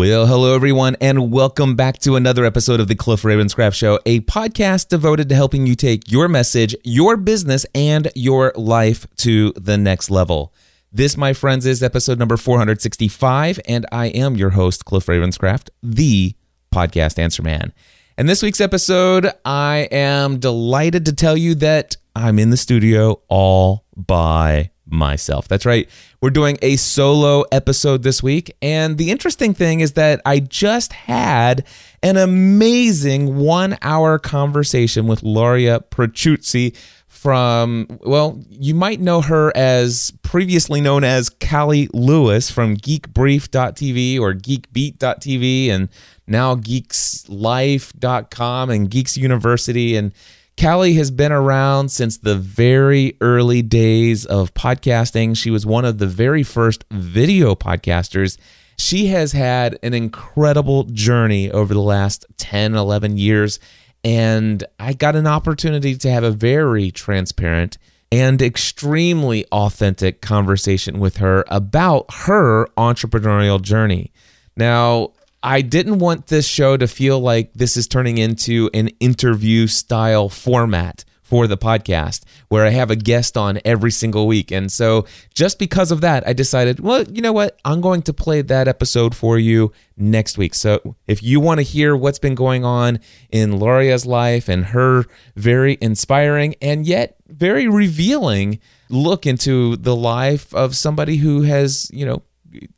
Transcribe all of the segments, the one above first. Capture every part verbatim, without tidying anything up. Well, hello everyone, and welcome back to another episode of the Cliff Ravenscraft Show, a podcast devoted to helping you take your message, your business, and your life to the next level. This, my friends, is episode number four hundred sixty-five, and I am your host, Cliff Ravenscraft, the Podcast Answer Man. And this week's episode, I am delighted to tell you that I'm in the studio all by myself. That's right. We're doing a solo episode this week. And the interesting thing is that I just had an amazing one-hour conversation with Loria Prochutzzi from, well, you might know her as previously known as Cali Lewis from geekbrief dot t v or geekbeat dot t v and now geeks life dot com and geeksuniversity. And Cali has been around since the very early days of podcasting. She was one of the very first video podcasters. She has had an incredible journey over the last ten, eleven years, and I got an opportunity to have a very transparent and extremely authentic conversation with her about her entrepreneurial journey. Now, I didn't want this show to feel like this is turning into an interview style format for the podcast where I have a guest on every single week. And so just because of that, I decided, well, you know what? I'm going to play that episode for you next week. So if you want to hear what's been going on in Loria's life and her very inspiring and yet very revealing look into the life of somebody who has, you know,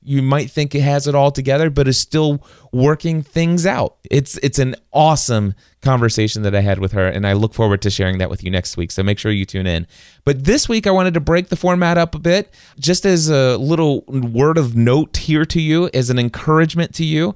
you might think it has it all together, but is still working things out. It's it's an awesome conversation that I had with her, and I look forward to sharing that with you next week, so make sure you tune in. But this week, I wanted to break the format up a bit. Just as a little word of note here to you, as an encouragement to you,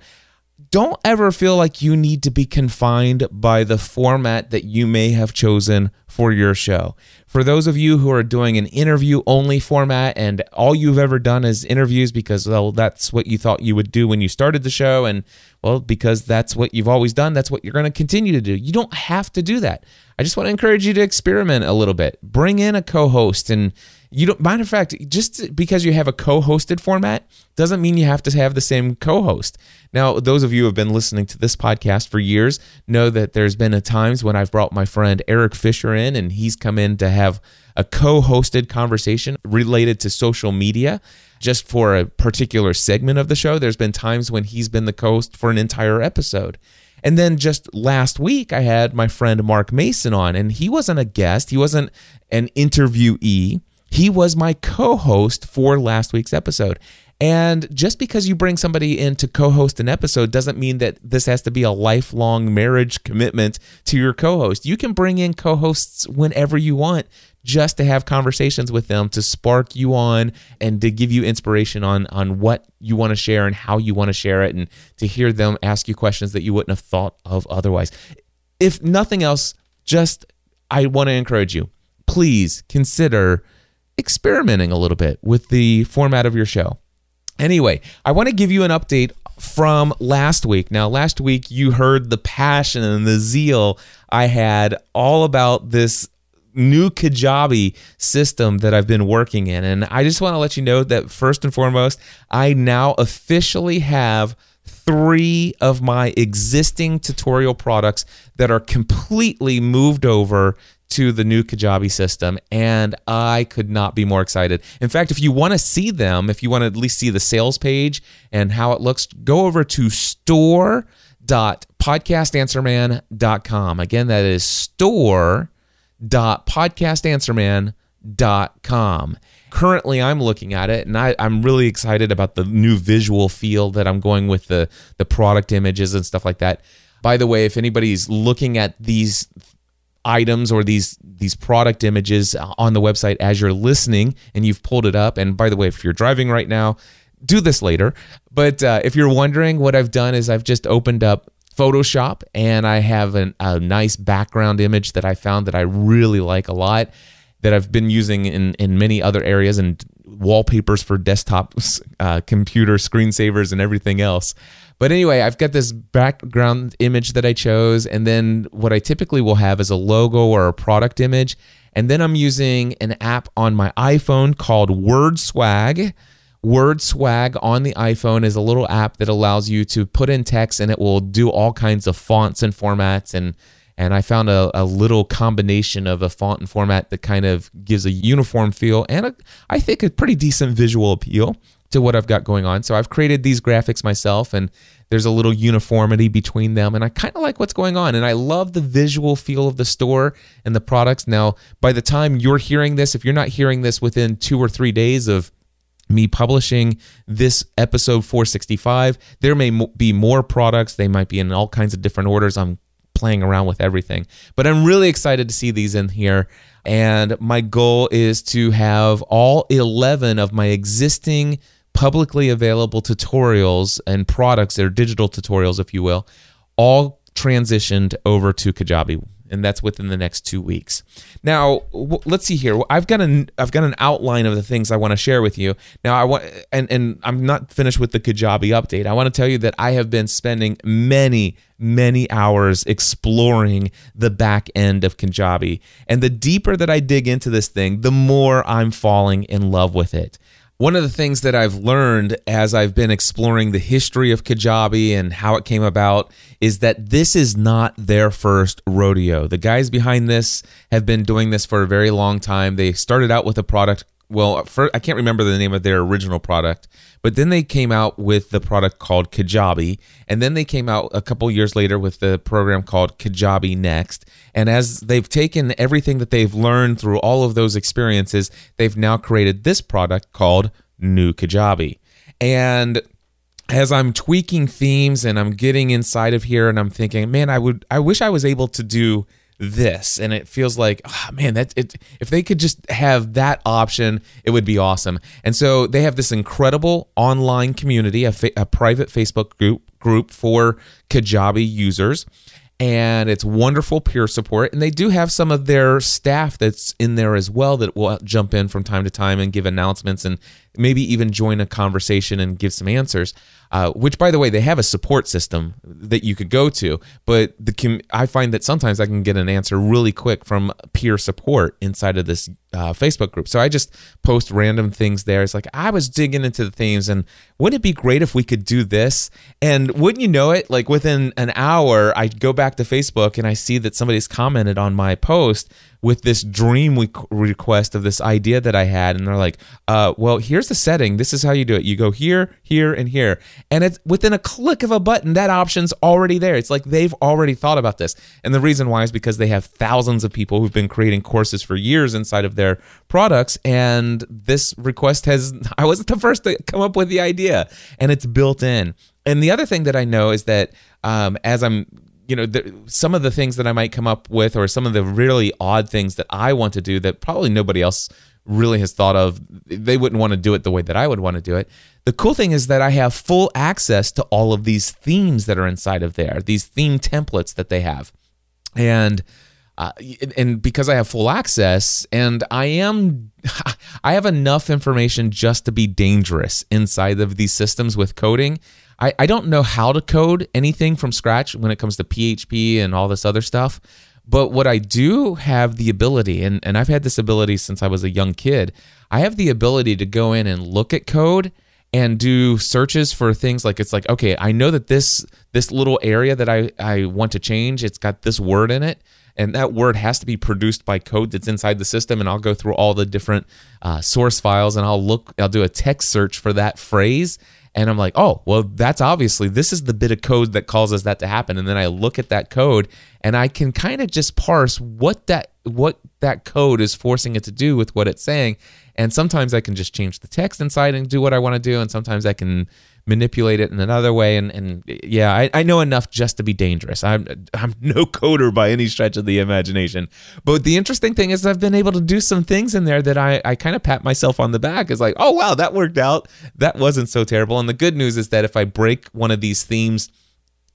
don't ever feel like you need to be confined by the format that you may have chosen for your show. For those of you who are doing an interview-only format and all you've ever done is interviews because, well, that's what you thought you would do when you started the show, and, well, because that's what you've always done, that's what you're going to continue to do. You don't have to do that. I just want to encourage you to experiment a little bit. Bring in a co-host, and you don't. Matter of fact, just because you have a co-hosted format doesn't mean you have to have the same co-host. Now, those of you who have been listening to this podcast for years know that there's been a times when I've brought my friend Eric Fisher in, and he's come in to have a co-hosted conversation related to social media just for a particular segment of the show. There's been times when he's been the co-host for an entire episode. And then just last week, I had my friend Mark Mason on, and he wasn't a guest. He wasn't an interviewee. He was my co-host for last week's episode. And just because you bring somebody in to co-host an episode doesn't mean that this has to be a lifelong marriage commitment to your co-host. You can bring in co-hosts whenever you want just to have conversations with them, to spark you on and to give you inspiration on, on what you want to share and how you want to share it, and to hear them ask you questions that you wouldn't have thought of otherwise. If nothing else, just I want to encourage you, please consider experimenting a little bit with the format of your show. Anyway, I want to give you an update from last week. Now, last week, you heard the passion and the zeal I had all about this new Kajabi system that I've been working in. And I just want to let you know that first and foremost, I now officially have three of my existing tutorial products that are completely moved over to the new Kajabi system, and I could not be more excited. In fact, if you want to see them, if you want to at least see the sales page and how it looks, go over to store dot podcast answer man dot com. Again, that is store dot podcast answer man dot com. Currently, I'm looking at it, and I, I'm really excited about the new visual feel that I'm going with the, the product images and stuff like that. By the way, if anybody's looking at these items or these these product images on the website as you're listening and you've pulled it up, and by the way, if you're driving right now, do this later, but uh, if you're wondering, what I've done is I've just opened up Photoshop, and I have an, a nice background image that I found that I really like a lot, that I've been using in, in many other areas, and wallpapers for desktops, uh, computer screensavers, and everything else. But anyway, I've got this background image that I chose, and then what I typically will have is a logo or a product image, and then I'm using an app on my iPhone called Word Swag, Word Swag on the iPhone is a little app that allows you to put in text, and it will do all kinds of fonts and formats. And and I found a, a little combination of a font and format that kind of gives a uniform feel and a, I think a pretty decent visual appeal to what I've got going on. So I've created these graphics myself, and there's a little uniformity between them, and I kind of like what's going on, and I love the visual feel of the store and the products. Now, by the time you're hearing this, if you're not hearing this within two or three days of me publishing this episode four sixty-five, there may be more products. They might be in all kinds of different orders. I'm playing around with everything, but I'm really excited to see these in here. And my goal is to have all eleven of my existing publicly available tutorials and products, or digital tutorials, if you will, all transitioned over to Kajabi, and that's within the next two weeks. Now, w- let's see here. I've got an I've got an outline of the things I want to share with you. Now, I want and and I'm not finished with the Kajabi update. I want to tell you that I have been spending many many hours exploring the back end of Kajabi, and the deeper that I dig into this thing, the more I'm falling in love with it. One of the things that I've learned as I've been exploring the history of Kajabi and how it came about is that this is not their first rodeo. The guys behind this have been doing this for a very long time. They started out with a product, well, first, I can't remember the name of their original product, but then they came out with the product called Kajabi, and then they came out a couple years later with the program called Kajabi Next. And as they've taken everything that they've learned through all of those experiences, they've now created this product called New Kajabi. And as I'm tweaking themes and I'm getting inside of here, and I'm thinking, man, I would, I wish I was able to do this. And it feels like, oh, man, that it, if they could just have that option, it would be awesome. And so they have this incredible online community, a, fa- a private Facebook group group for Kajabi users. And it's wonderful peer support. And they do have some of their staff that's in there as well that will jump in from time to time and give announcements and maybe even join a conversation and give some answers, uh, which, by the way, they have a support system that you could go to. But the com- I find that sometimes I can get an answer really quick from peer support inside of this uh, Facebook group. So I just post random things there. It's like, I was digging into the themes, and wouldn't it be great if we could do this? And wouldn't you know it, like within an hour, I go back to Facebook and I see that somebody's commented on my post with this dream request of this idea that I had, and they're like, uh, well, here's the setting. This is how you do it. You go here, here, and here. And it's within a click of a button, that option's already there. It's like they've already thought about this. And the reason why is because they have thousands of people who've been creating courses for years inside of their products, and this request has, I wasn't the first to come up with the idea, and it's built in. And the other thing that I know is that um, as I'm you know, the, some of the things that I might come up with, or some of the really odd things that I want to do that probably nobody else really has thought of, they wouldn't want to do it the way that I would want to do it. The cool thing is that I have full access to all of these themes that are inside of there, these theme templates that they have. And uh, and because I have full access, and I am, I have enough information just to be dangerous inside of these systems with coding. I, I don't know how to code anything from scratch when it comes to P H P and all this other stuff, but what I do have the ability, and, and I've had this ability since I was a young kid, I have the ability to go in and look at code and do searches for things like, it's like, okay, I know that this this little area that I, I want to change, it's got this word in it, and that word has to be produced by code that's inside the system, and I'll go through all the different uh, source files, and I'll look, I'll do a text search for that phrase. And I'm like, oh, well, that's obviously, this is the bit of code that causes that to happen. And then I look at that code, and I can kind of just parse what that what that code is forcing it to do with what it's saying. And sometimes I can just change the text inside and do what I want to do. And sometimes I can manipulate it in another way. And, and yeah, I, I know enough just to be dangerous. I'm I'm no coder by any stretch of the imagination. But the interesting thing is I've been able to do some things in there that I, I kind of pat myself on the back. It's like, oh, wow, that worked out. That wasn't so terrible. And the good news is that if I break one of these themes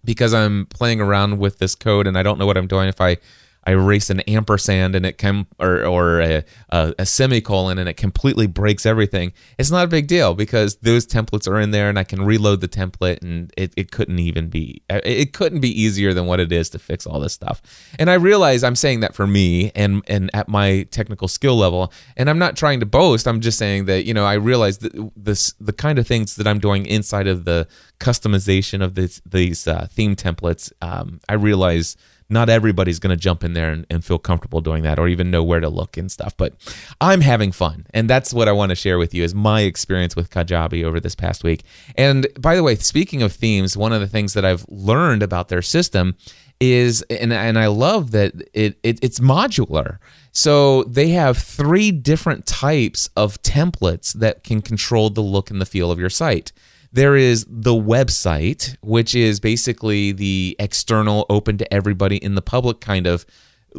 because I'm playing around with this code and I don't know what I'm doing, if I I erase an ampersand and it com- or, or a, a, a semicolon and it completely breaks everything, it's not a big deal because those templates are in there and I can reload the template, and it, it couldn't even be, it couldn't be easier than what it is to fix all this stuff. And I realize I'm saying that for me and, and at my technical skill level, and I'm not trying to boast. I'm just saying that, you know, I realize that this, the kind of things that I'm doing inside of the customization of this, these uh, theme templates, um, I realize not everybody's going to jump in there and, and feel comfortable doing that or even know where to look and stuff. But I'm having fun. And that's what I want to share with you is my experience with Kajabi over this past week. And by the way, speaking of themes, one of the things that I've learned about their system is, and, and I love that it, it it's modular. So they have three different types of templates that can control the look and the feel of your site. There is the website, which is basically the external, open to everybody in the public kind of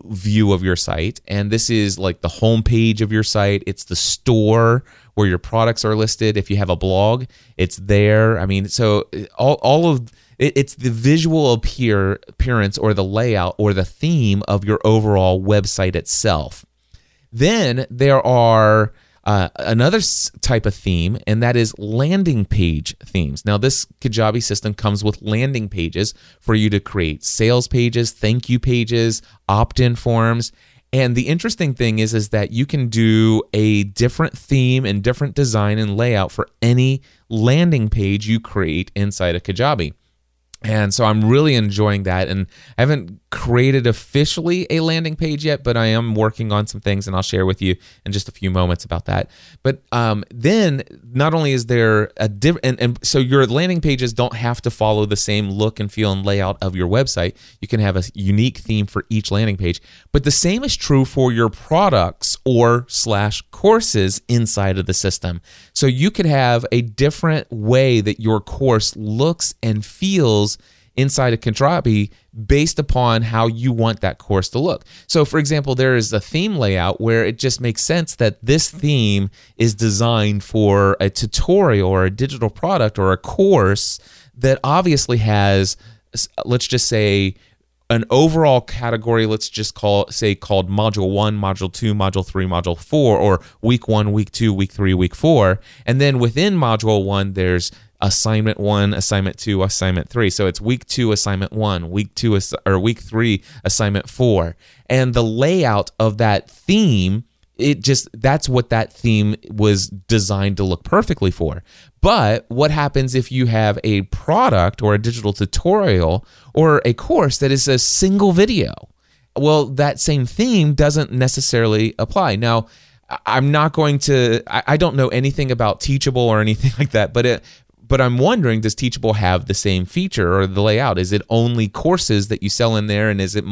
view of your site. And this is like the homepage of your site. It's the store where your products are listed. If you have a blog, it's there. I mean, so all, all of it, it's the visual appear, appearance or the layout or the theme of your overall website itself. Then there are Uh, another type of theme, and that is landing page themes. Now, this Kajabi system comes with landing pages for you to create sales pages, thank you pages, opt-in forms. And the interesting thing is, is that you can do a different theme and different design and layout for any landing page you create inside of Kajabi. And so I'm really enjoying that, and I haven't created officially a landing page yet, but I am working on some things, and I'll share with you in just a few moments about that. But um, then not only is there a different, and, and so your landing pages don't have to follow the same look and feel and layout of your website. You can have a unique theme for each landing page, but the same is true for your products or slash courses inside of the system. So you could have a different way that your course looks and feels inside of Kajabi based upon how you want that course to look. So for example, there is a theme layout where it just makes sense that this theme is designed for a tutorial or a digital product or a course that obviously has, let's just say, an overall category, let's just call say called module one, module two, module three, module four, or week one, week two, week three, week four. And then within module one, there's assignment one, assignment two, assignment three. So it's week two, assignment one, week two, or week three, assignment four. And the layout of that theme, it just, that's what that theme was designed to look perfectly for. But what happens if you have a product or a digital tutorial or a course that is a single video? Well, that same theme doesn't necessarily apply. Now, I'm not going to, I don't know anything about Teachable or anything like that, but it, But I'm wondering, does Teachable have the same feature or the layout? Is it only courses that you sell in there, and is it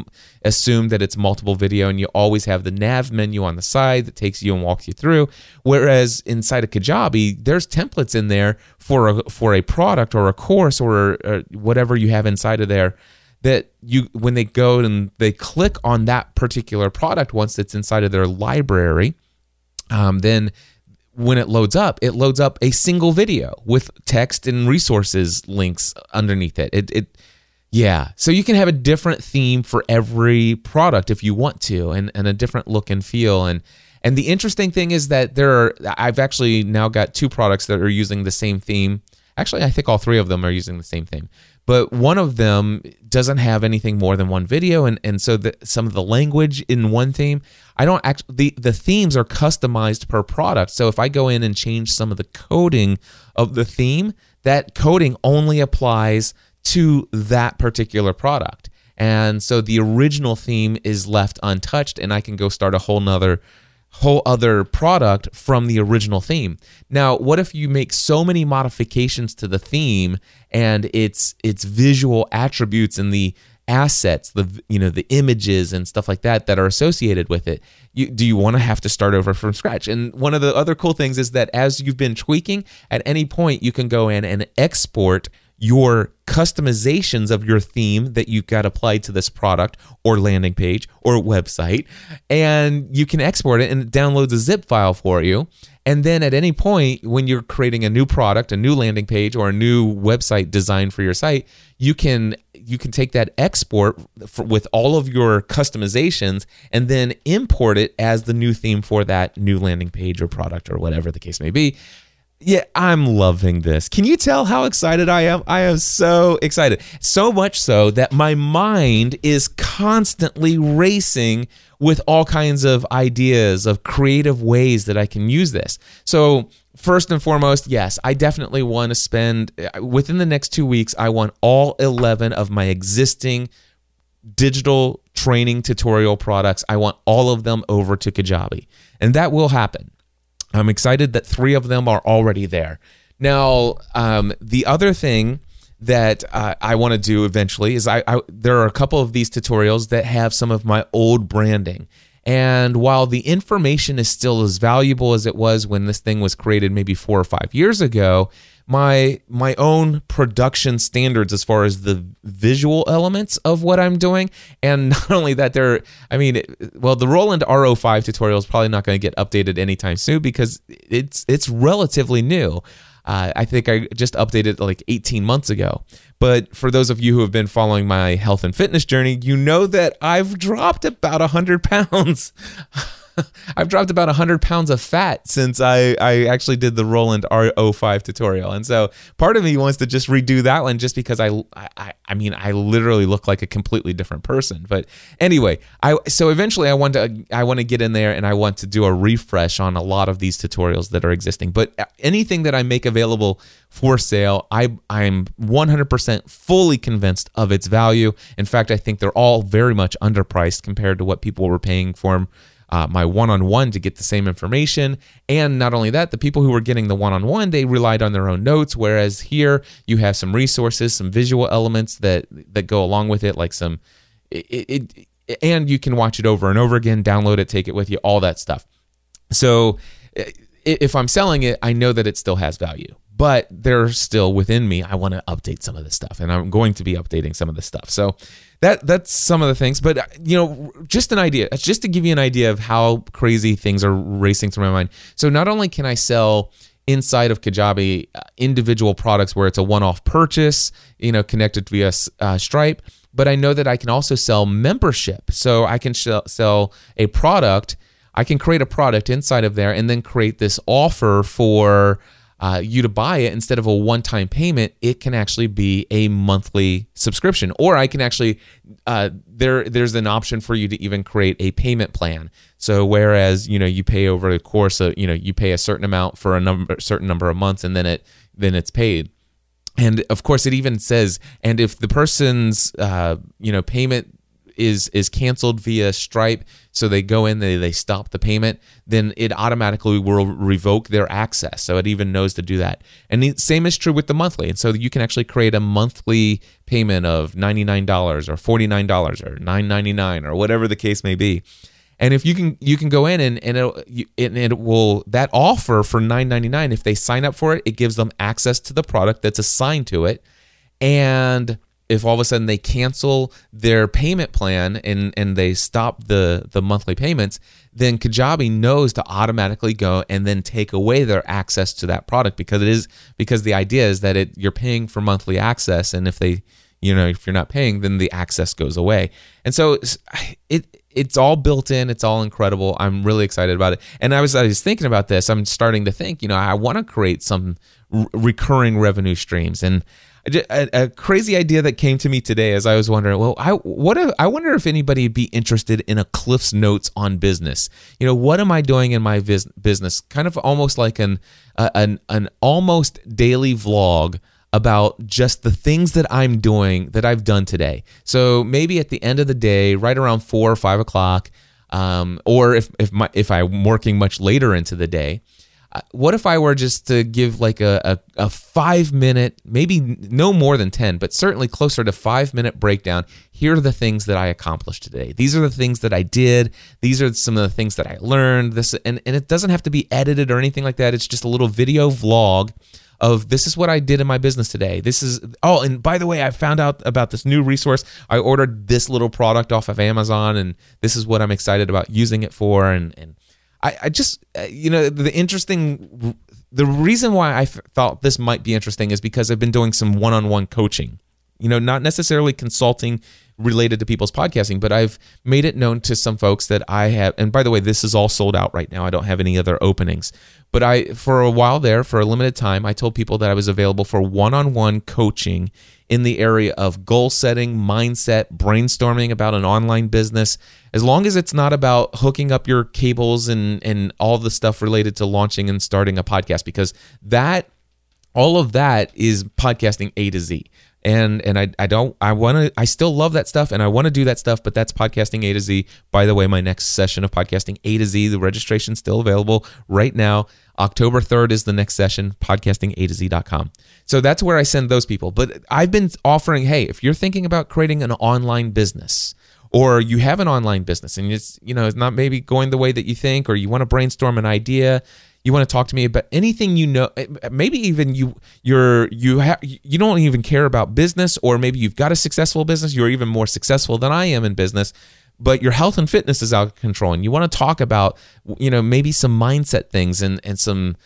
assumed that it's multiple video and you always have the nav menu on the side that takes you and walks you through? Whereas inside of Kajabi, there's templates in there for a, for a product or a course or, or whatever you have inside of there that you, when they go and they click on that particular product once it's inside of their library, um, then when it loads up, it loads up a single video with text and resources links underneath it. It, it, yeah. So you can have a different theme for every product if you want to, and, and a different look and feel. And and the interesting thing is that there are, I've actually now got two products that are using the same theme. Actually, I think all three of them are using the same thing. But one of them doesn't have anything more than one video, and, and so the, some of the language in one theme, I don't actually, the, the themes are customized per product. So if I go in and change some of the coding of the theme, that coding only applies to that particular product. And so the original theme is left untouched, and I can go start a whole nother whole other product from the original theme. Now, what if you make so many modifications to the theme and its its visual attributes and the assets, the you know the images and stuff like that that are associated with it? You, do you want to have to start over from scratch? And one of the other cool things is that as you've been tweaking, at any point you can go in and export your customizations of your theme that you've got applied to this product or landing page or website, and you can export it, and it downloads a zip file for you. And then at any point when you're creating a new product, a new landing page, or a new website design for your site, you can you can take that export for, with all of your customizations, and then import it as the new theme for that new landing page or product or whatever the case may be. Yeah, I'm loving this. Can you tell how excited I am? I am so excited. So much so that my mind is constantly racing with all kinds of ideas of creative ways that I can use this. So first and foremost, yes, I definitely want to spend, within the next two weeks, I want all eleven of my existing digital training tutorial products. I want all of them over to Kajabi, and that will happen. I'm excited that three of them are already there. Now, um, the other thing that uh, I want to do eventually is I, I there are a couple of these tutorials that have some of my old branding. And while the information is still as valuable as it was when this thing was created maybe four or five years ago, my my own production standards as far as the visual elements of what I'm doing, and not only that, they're, I mean, well, the Roland R oh five tutorial is probably not going to get updated anytime soon because it's it's relatively new. Uh, I think I just updated like eighteen months ago. But for those of you who have been following my health and fitness journey, you know that I've dropped about one hundred pounds. I've dropped about one hundred pounds of fat since I, I actually did the Roland R oh five tutorial. And so part of me wants to just redo that one just because I, I, I mean, I literally look like a completely different person. But anyway, I so eventually I want to I want to get in there and I want to do a refresh on a lot of these tutorials that are existing. But anything that I make available for sale, I, I'm one hundred percent fully convinced of its value. In fact, I think they're all very much underpriced compared to what people were paying for them. Uh, my one-on-one to get the same information. And not only that, the people who were getting the one-on-one, they relied on their own notes, whereas here you have some resources, some visual elements that that go along with it, like some, it, it, and you can watch it over and over again, download it, take it with you, all that stuff. So if I'm selling it, I know that it still has value. But they're still within me. I want to update some of this stuff, and I'm going to be updating some of this stuff. So that that's some of the things. But, you know, just an idea. It's just to give you an idea of how crazy things are racing through my mind. So not only can I sell inside of Kajabi uh, individual products where it's a one-off purchase, you know, connected via uh, Stripe, but I know that I can also sell membership. So I can sh- sell a product. I can create a product inside of there and then create this offer for Uh, you to buy it. Instead of a one-time payment, it can actually be a monthly subscription. Or I can actually, uh, there. there's an option for you to even create a payment plan. So whereas, you know, you pay over the course of, you know, you pay a certain amount for a number, certain number of months, and then it then it's paid. And of course, it even says, and if the person's, uh, you know, payment is is canceled via Stripe, so they go in, they, they stop the payment, then it automatically will revoke their access. So it even knows to do that. And the same is true with the monthly. And so you can actually create a monthly payment of ninety-nine dollars or forty-nine dollars or nine ninety-nine or whatever the case may be. And if you can you can go in and and it, it, it will, that offer for nine ninety-nine, if they sign up for it, it gives them access to the product that's assigned to it. And if all of a sudden they cancel their payment plan and, and they stop the, the monthly payments, then Kajabi knows to automatically go and then take away their access to that product, because it is because the idea is that it you're paying for monthly access, and if they you know if you're not paying, then the access goes away. And so it's, it it's all built in, it's all incredible. I'm really excited about it. And I was I was thinking about this. I'm starting to think, you know, I want to create some r- recurring revenue streams. And A, a crazy idea that came to me today as I was wondering, well, I what if, I wonder if anybody would be interested in a Cliff's Notes on business. You know, what am I doing in my vis- business? Kind of almost like an uh, an an almost daily vlog about just the things that I'm doing, that I've done today. So maybe at the end of the day, right around four or five o'clock, um, or if if my if I'm working much later into the day. What if I were just to give like a, a, a five minute, maybe no more than ten, but certainly closer to five minute breakdown. Here are the things that I accomplished today. These are the things that I did. These are some of the things that I learned. This and, and it doesn't have to be edited or anything like that. It's just a little video vlog of this is what I did in my business today. This is, oh, and by the way, I found out about this new resource. I ordered this little product off of Amazon, and this is what I'm excited about using it for. And, and I, I just, you know, the interesting, the reason why I thought this might be interesting is because I've been doing some one-on-one coaching. You know, not necessarily consulting related to people's podcasting, but I've made it known to some folks that I have, and by the way, this is all sold out right now. I don't have any other openings. But I, for a while there, for a limited time, I told people that I was available for one-on-one coaching in the area of goal setting, mindset, brainstorming about an online business, as long as it's not about hooking up your cables and, and all the stuff related to launching and starting a podcast, because that, all of that is podcasting A to Z. And and I I don't I want to I still love that stuff, and I want to do that stuff, but that's podcasting A to Z. By the way, my next session of podcasting A to Z, the registration's still available right now. October third is the next session, podcasting a to z dot com. So that's where I send those people. But I've been offering, hey, if you're thinking about creating an online business, or you have an online business and it's, you know, it's not maybe going the way that you think, or you want to brainstorm an idea, you want to talk to me about anything, you know, maybe even you you're you ha- you don't even care about business, or maybe you've got a successful business, you're even more successful than I am in business, but your health and fitness is out of control, and you want to talk about, you know, maybe some mindset things and and some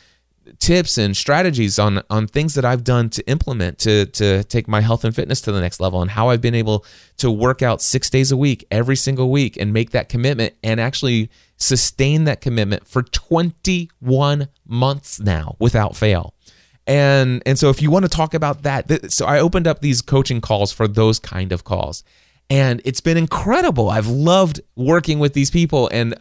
tips and strategies on on things that I've done to implement to to take my health and fitness to the next level, and how I've been able to work out six days a week every single week and make that commitment and actually sustain that commitment for twenty-one months now without fail. And and so if you want to talk about that, so I opened up these coaching calls for those kind of calls. And it's been incredible. I've loved working with these people. And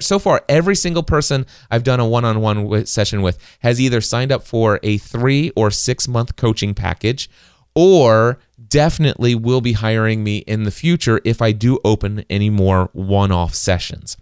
so far, every single person I've done a one-on-one session with has either signed up for a three or six-month coaching package, or definitely will be hiring me in the future if I do open any more one-off sessions.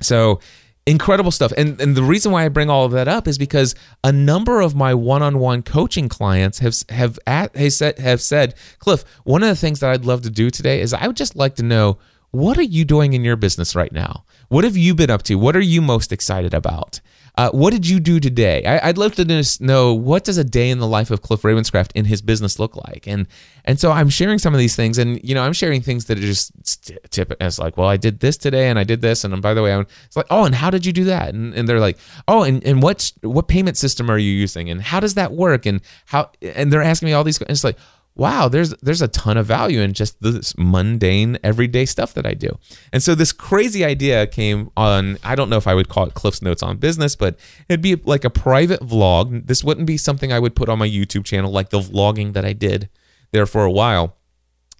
So incredible stuff. And, and the reason why I bring all of that up is because a number of my one-on-one coaching clients have have, at, have said, Cliff, one of the things that I'd love to do today is I would just like to know, what are you doing in your business right now? What have you been up to? What are you most excited about? Uh, what did you do today? I, I'd love to just know, what does a day in the life of Cliff Ravenscraft in his business look like? And and so I'm sharing some of these things, and you know, I'm sharing things that are just tip as like, well, I did this today, and I did this, and by the way, I'm, it's like, oh, and how did you do that? And and they're like, oh, and and what what payment system are you using? And how does that work? And how? And they're asking me all these questions. It's like, wow, there's there's a ton of value in just this mundane, everyday stuff that I do. And so this crazy idea came on, I don't know if I would call it Cliff's Notes on Business, but it'd be like a private vlog. This wouldn't be something I would put on my YouTube channel, like the vlogging that I did there for a while,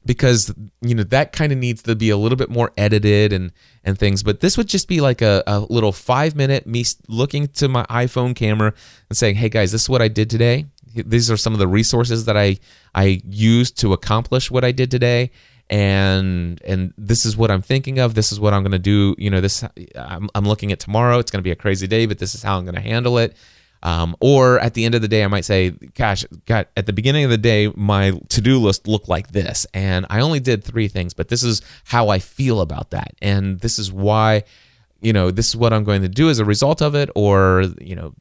because you know that kind of needs to be a little bit more edited and and things. But this would just be like a, a little five-minute me looking to my iPhone camera and saying, hey guys, this is what I did today. These are some of the resources that I I used to accomplish what I did today, and and this is what I'm thinking of. This is what I'm going to do. You know, this I'm, I'm looking at tomorrow. It's going to be a crazy day, but this is how I'm going to handle it. Um, or at the end of the day, I might say, gosh, God, at the beginning of the day, my to-do list looked like this, and I only did three things, but this is how I feel about that, and this is why. You know, this is what I'm going to do as a result of it, or, you know,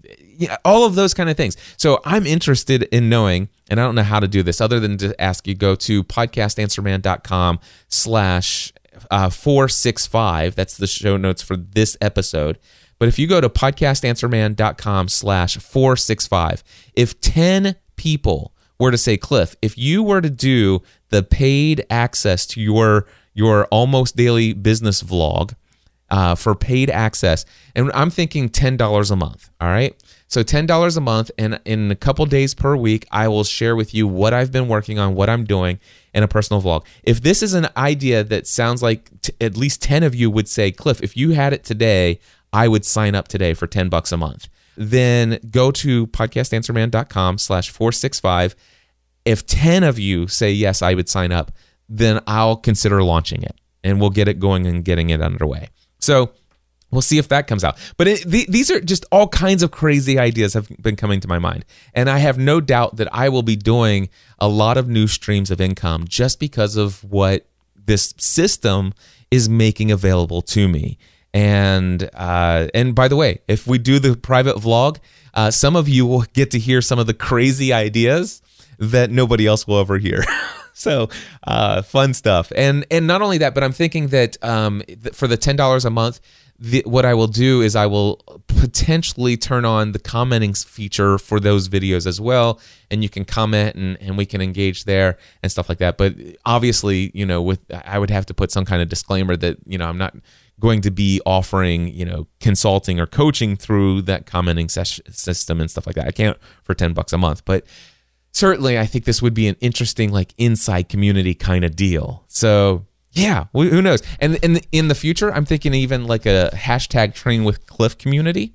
all of those kind of things. So I'm interested in knowing, and I don't know how to do this other than to ask you, go to podcastanswerman.com slash 465. That's the show notes for this episode. But if you go to podcastanswerman.com slash 465, if ten people were to say, Cliff, if you were to do the paid access to your your almost daily business vlog, Uh, for paid access, and I'm thinking ten dollars a month, all right? So ten dollars a month, and in a couple days per week, I will share with you what I've been working on, what I'm doing in a personal vlog. If this is an idea that sounds like t- at least ten of you would say, Cliff, if you had it today, I would sign up today for ten bucks a month, then go to podcastanswerman.com slash 465. If ten of you say, yes, I would sign up, then I'll consider launching it, and we'll get it going and getting it underway. So we'll see if that comes out. But it, th- these are just all kinds of crazy ideas have been coming to my mind. And I have no doubt that I will be doing a lot of new streams of income just because of what this system is making available to me. And uh, and by the way, if we do the private vlog, uh, some of you will get to hear some of the crazy ideas that nobody else will ever hear. So uh, fun stuff. And and not only that, but I'm thinking that um, for the ten dollars a month, the, what I will do is I will potentially turn on the commenting feature for those videos as well. And you can comment and, and we can engage there and stuff like that. But obviously, you know, with I would have to put some kind of disclaimer that, you know, I'm not going to be offering, you know, consulting or coaching through that commenting ses- system and stuff like that. I can't for ten bucks a month. But certainly, I think this would be an interesting, like, inside community kind of deal. So yeah, who knows? And in in the future, I'm thinking even like a hashtag train with Cliff community,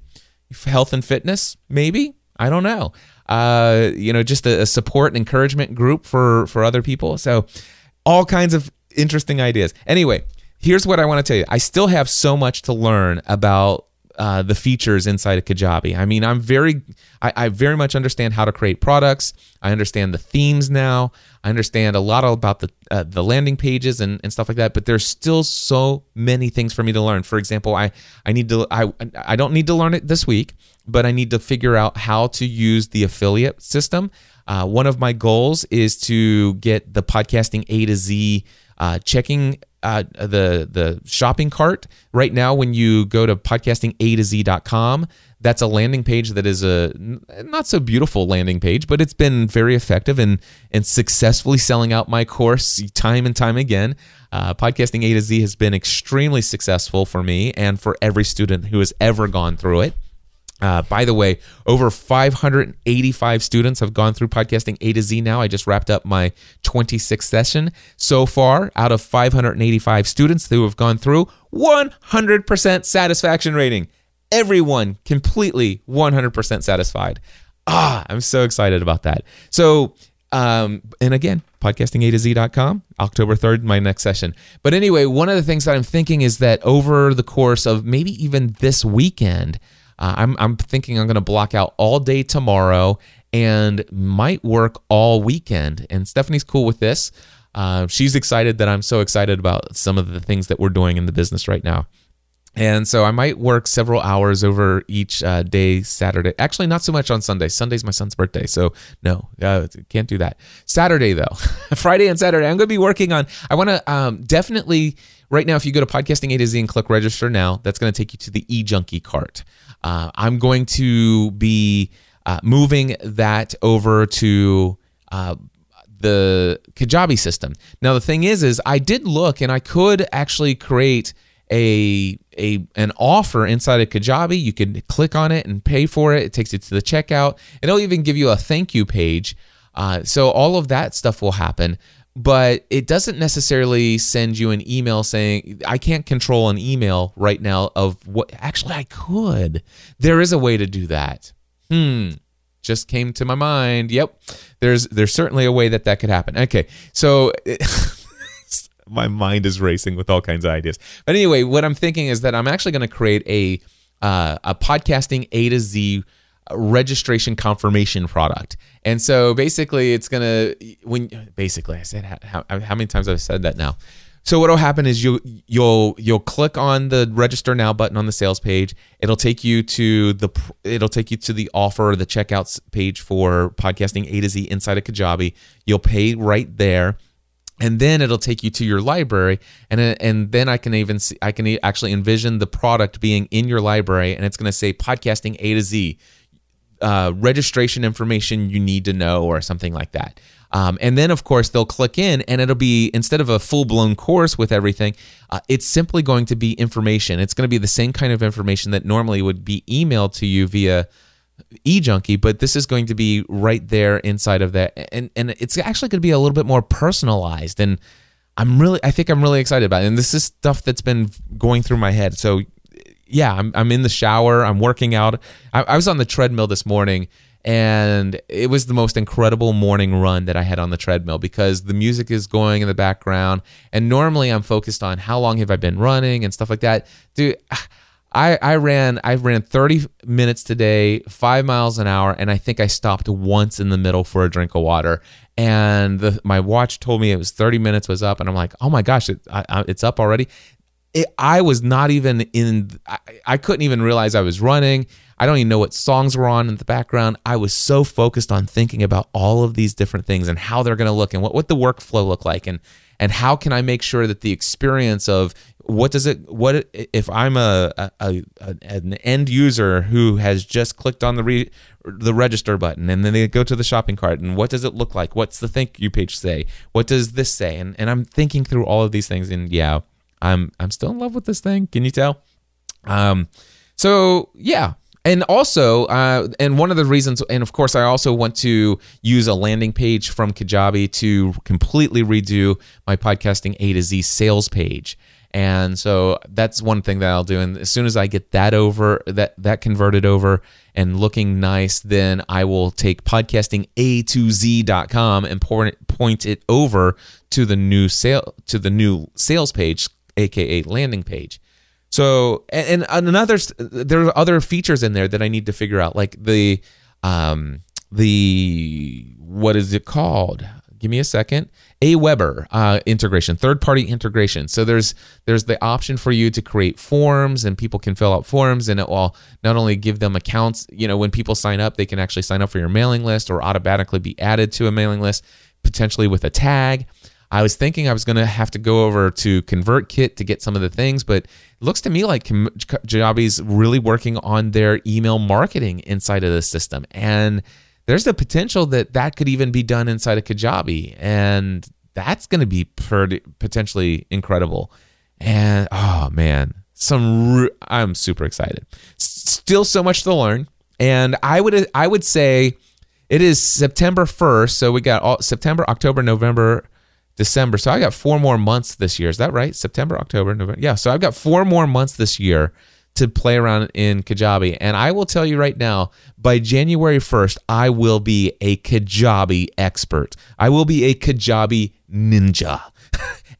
health and fitness, maybe. I don't know. Uh, you know, just a, a support and encouragement group for for other people. So all kinds of interesting ideas. Anyway, here's what I want to tell you. I still have so much to learn about uh, the features inside of Kajabi. I mean, I'm very, I, I very much understand how to create products. I understand the themes now. I understand a lot about the uh, the landing pages and, and stuff like that, but there's still so many things for me to learn. For example, I I need to I I don't need to learn it this week, but I need to figure out how to use the affiliate system. Uh, one of my goals is to get the Podcasting A to Z uh, checking uh, the the shopping cart. Right now, when you go to podcasting a to z dot com. That's a landing page that is a not so beautiful landing page, but it's been very effective and and successfully selling out my course time and time again. Uh, Podcasting A to Z has been extremely successful for me and for every student who has ever gone through it. Uh, by the way, over five hundred eighty-five students have gone through Podcasting A to Z now. I just wrapped up my twenty-sixth session. So far, out of five hundred eighty-five students who have gone through, one hundred percent satisfaction rating. Everyone completely one hundred percent satisfied. Ah, I'm so excited about that. So, um, and again, podcasting a to z dot com, October third, my next session. But anyway, one of the things that I'm thinking is that over the course of maybe even this weekend, uh, I'm, I'm thinking I'm going to block out all day tomorrow and might work all weekend. And Stephanie's cool with this. Uh, she's excited that I'm so excited about some of the things that we're doing in the business right now. And so I might work several hours over each uh, day Saturday. Actually, not so much on Sunday. Sunday's my son's birthday, so no, uh, can't do that. Saturday, though. Friday and Saturday, I'm going to be working on... I want to um, definitely... Right now, if you go to Podcasting A to Z and click Register Now, that's going to take you to the e-junkie cart. Uh, I'm going to be uh, moving that over to... Uh, the Kajabi system. Now, the thing is, is I did look and I could actually create... A, a an offer inside of Kajabi. You can click on it and pay for it. It takes you to the checkout. It'll even give you a thank you page. Uh, so all of that stuff will happen, but it doesn't necessarily send you an email saying, I can't control an email right now of what, actually I could. There is a way to do that. Hmm. Just came to my mind. Yep. There's, there's certainly a way that that could happen. Okay. So it, my mind is racing with all kinds of ideas. But anyway, what I'm thinking is that I'm actually going to create a uh, a Podcasting A to Z registration confirmation product. And so basically it's going to, when basically I said, how, how many times have I said that now? So what'll happen is you you'll you'll click on the register now button on the sales page. It'll take you to the it'll take you to the offer or the checkouts page for Podcasting A to Z inside of Kajabi. You'll pay right there. And then it'll take you to your library, and and then I can even see, I can actually envision the product being in your library, and it's going to say Podcasting A to Z, uh, registration information you need to know, or something like that. Um, and then of course they'll click in, and it'll be instead of a full blown course with everything, uh, it's simply going to be information. It's going to be the same kind of information that normally would be emailed to you via e-junkie, but this is going to be right there inside of that, and and it's actually going to be a little bit more personalized, and I'm really I think I'm really excited about it. And this is stuff that's been going through my head. So yeah, I'm I'm in the shower, I'm working out. I, I was on the treadmill this morning, and it was the most incredible morning run that I had on the treadmill because the music is going in the background, and normally I'm focused on how long have I been running and stuff like that. Dude, I, I ran I ran thirty minutes today, five miles an hour, and I think I stopped once in the middle for a drink of water. And the, my watch told me it was thirty minutes was up, and I'm like, oh my gosh, it, I, it's up already. it, I was not even in, I, I couldn't even realize I was running. I don't even know what songs were on in the background. I was so focused on thinking about all of these different things and how they're going to look and what, what the workflow look like and and how can I make sure that the experience of what does it, what if I'm a, a, a an end user who has just clicked on the re, the register button and then they go to the shopping cart and what does it look like? What's the thank you page say? What does this say? And and I'm thinking through all of these things and yeah, I'm I'm still in love with this thing. Can you tell? Um, so yeah. And also, uh, and one of the reasons, and of course, I also want to use a landing page from Kajabi to completely redo my Podcasting A to Z sales page. And so that's one thing that I'll do. And as soon as I get that over, that, that converted over and looking nice, then I will take podcasting a to z dot com and point it over to the new sale, to the new sales page, aka landing page. So, and another, there are other features in there that I need to figure out, like the, um, the, what is it called? Give me a second. Aweber uh, integration, third-party integration. So there's there's the option for you to create forms, and people can fill out forms, and it will not only give them accounts. You know, when people sign up, they can actually sign up for your mailing list or automatically be added to a mailing list, potentially with a tag. I was thinking I was going to have to go over to ConvertKit to get some of the things, but it looks to me like Kajabi's really working on their email marketing inside of the system. And there's the potential that that could even be done inside of Kajabi. And that's going to be pretty, potentially incredible. And oh man, some re- I'm super excited. Still so much to learn. And I would I would say it is September first. So we got all, September, October, November, December. So I got four more months this year. Is that right? September, October, November. Yeah. So I've got four more months this year to play around in Kajabi. And I will tell you right now, by January first, I will be a Kajabi expert. I will be a Kajabi ninja.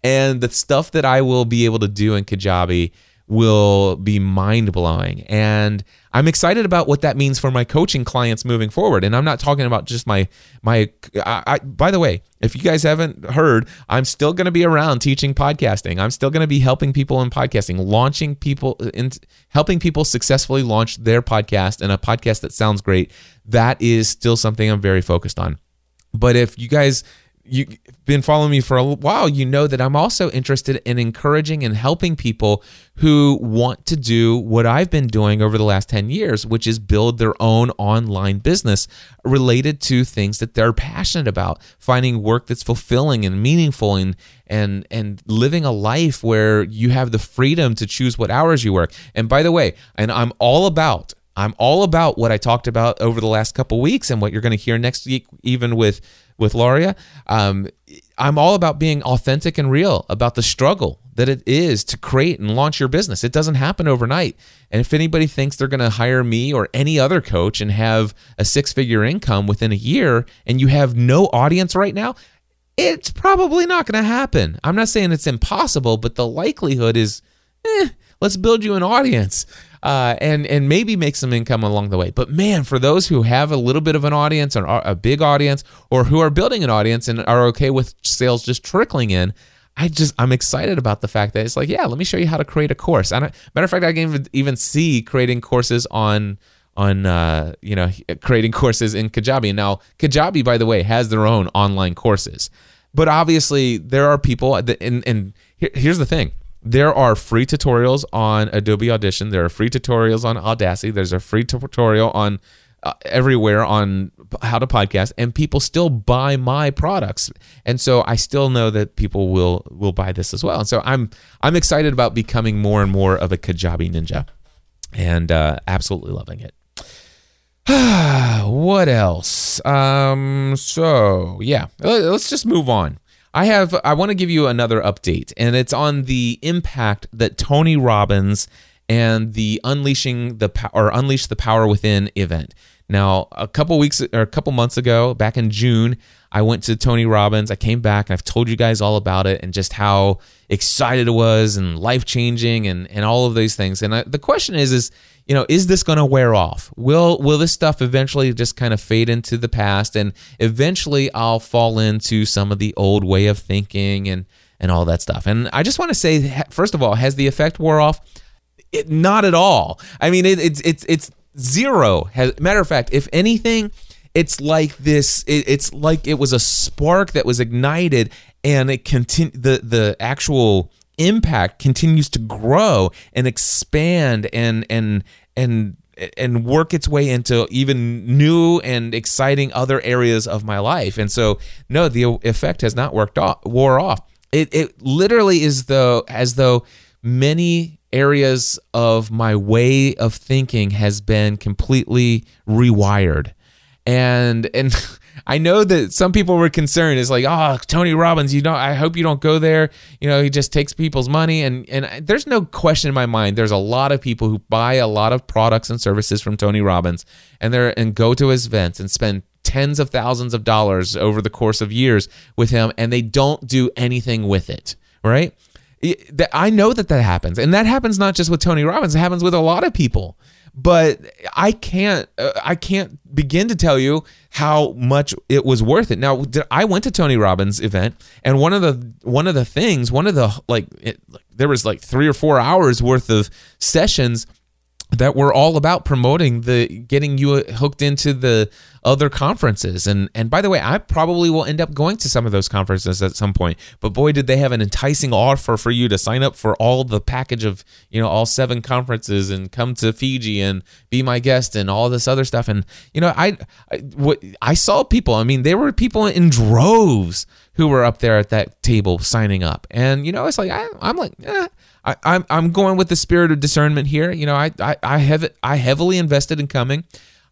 And the stuff that I will be able to do in Kajabi will be mind-blowing. And I'm excited about what that means for my coaching clients moving forward. And I'm not talking about just my, my. I, I, by the way, if you guys haven't heard, I'm still going to be around teaching podcasting. I'm still going to be helping people in podcasting, launching people, in, helping people successfully launch their podcast and a podcast that sounds great. That is still something I'm very focused on. But if you guys... you've been following me for a while, you know that I'm also interested in encouraging and helping people who want to do what I've been doing over the last ten years, which is build their own online business related to things that they're passionate about, finding work that's fulfilling and meaningful and and and living a life where you have the freedom to choose what hours you work. And by the way, and I'm all about I'm all about what I talked about over the last couple weeks and what you're going to hear next week, even with with Loria. Um, I'm all about being authentic and real about the struggle that it is to create and launch your business. It doesn't happen overnight. And if anybody thinks they're going to hire me or any other coach and have a six-figure income within a year and you have no audience right now, it's probably not going to happen. I'm not saying it's impossible, but the likelihood is, eh, let's build you an audience. Uh, and and maybe make some income along the way. But man, for those who have a little bit of an audience or a big audience or who are building an audience and are okay with sales just trickling in, I just, I'm excited about the fact that it's like, yeah, let me show you how to create a course. I don't, matter of fact, I can even see creating courses on, on uh, you know, creating courses in Kajabi. Now, Kajabi, by the way, has their own online courses. But obviously, there are people, that, and, and here, here's the thing. There are free tutorials on Adobe Audition. There are free tutorials on Audacity. There's a free tutorial on uh, everywhere on how to podcast, and people still buy my products. And so I still know that people will will buy this as well. And so I'm I'm excited about becoming more and more of a Kajabi ninja, and uh, absolutely loving it. What else? Um, so yeah, let's just move on. I have. I want to give you another update, and it's on the impact that Tony Robbins and the Unleashing the Power or Unleash the Power Within event. Now, a couple weeks or a couple months ago, back in June, I went to Tony Robbins. I came back, and I've told you guys all about it and just how excited it was and life-changing and, and all of these things. And I, the question is, is, you know, is this going to wear off? Will will this stuff eventually just kind of fade into the past, and eventually I'll fall into some of the old way of thinking and, and all that stuff? And I just want to say, first of all, has the effect wore off? It, not at all. I mean, it, it's it's it's zero. Has, matter of fact, if anything, it's like this. It, it's like it was a spark that was ignited, and it continu- the the actual impact continues to grow and expand and and and and work its way into even new and exciting other areas of my life. And so, no, the effect has not worked off, wore off. It it literally is though as though many areas of my way of thinking has been completely rewired. And and I know that some people were concerned. It's like, oh, Tony Robbins, you don't, I hope you don't go there. You know, he just takes people's money. And, and there's no question in my mind, there's a lot of people who buy a lot of products and services from Tony Robbins and they're and go to his events and spend tens of thousands of dollars over the course of years with him, and they don't do anything with it, right? I know that that happens, and that happens not just with Tony Robbins, it happens with a lot of people. But I can't uh, I can't begin to tell you how much it was worth it. Now, I went to Tony Robbins' event, and one of the one of the things, one of the like it, there was like three or four hours worth of sessions that were all about promoting the getting you hooked into the other conferences. And and by the way, I probably will end up going to some of those conferences at some point. But boy, did they have an enticing offer for you to sign up for all the package of, you know, all seven conferences and come to Fiji and be my guest and all this other stuff. And, you know, I I, what, I saw people, I mean, there were people in droves who were up there at that table signing up. And, you know, it's like, I, I'm like, eh. I, I'm I'm going with the spirit of discernment here. You know, I I, I have I heavily invested in coming.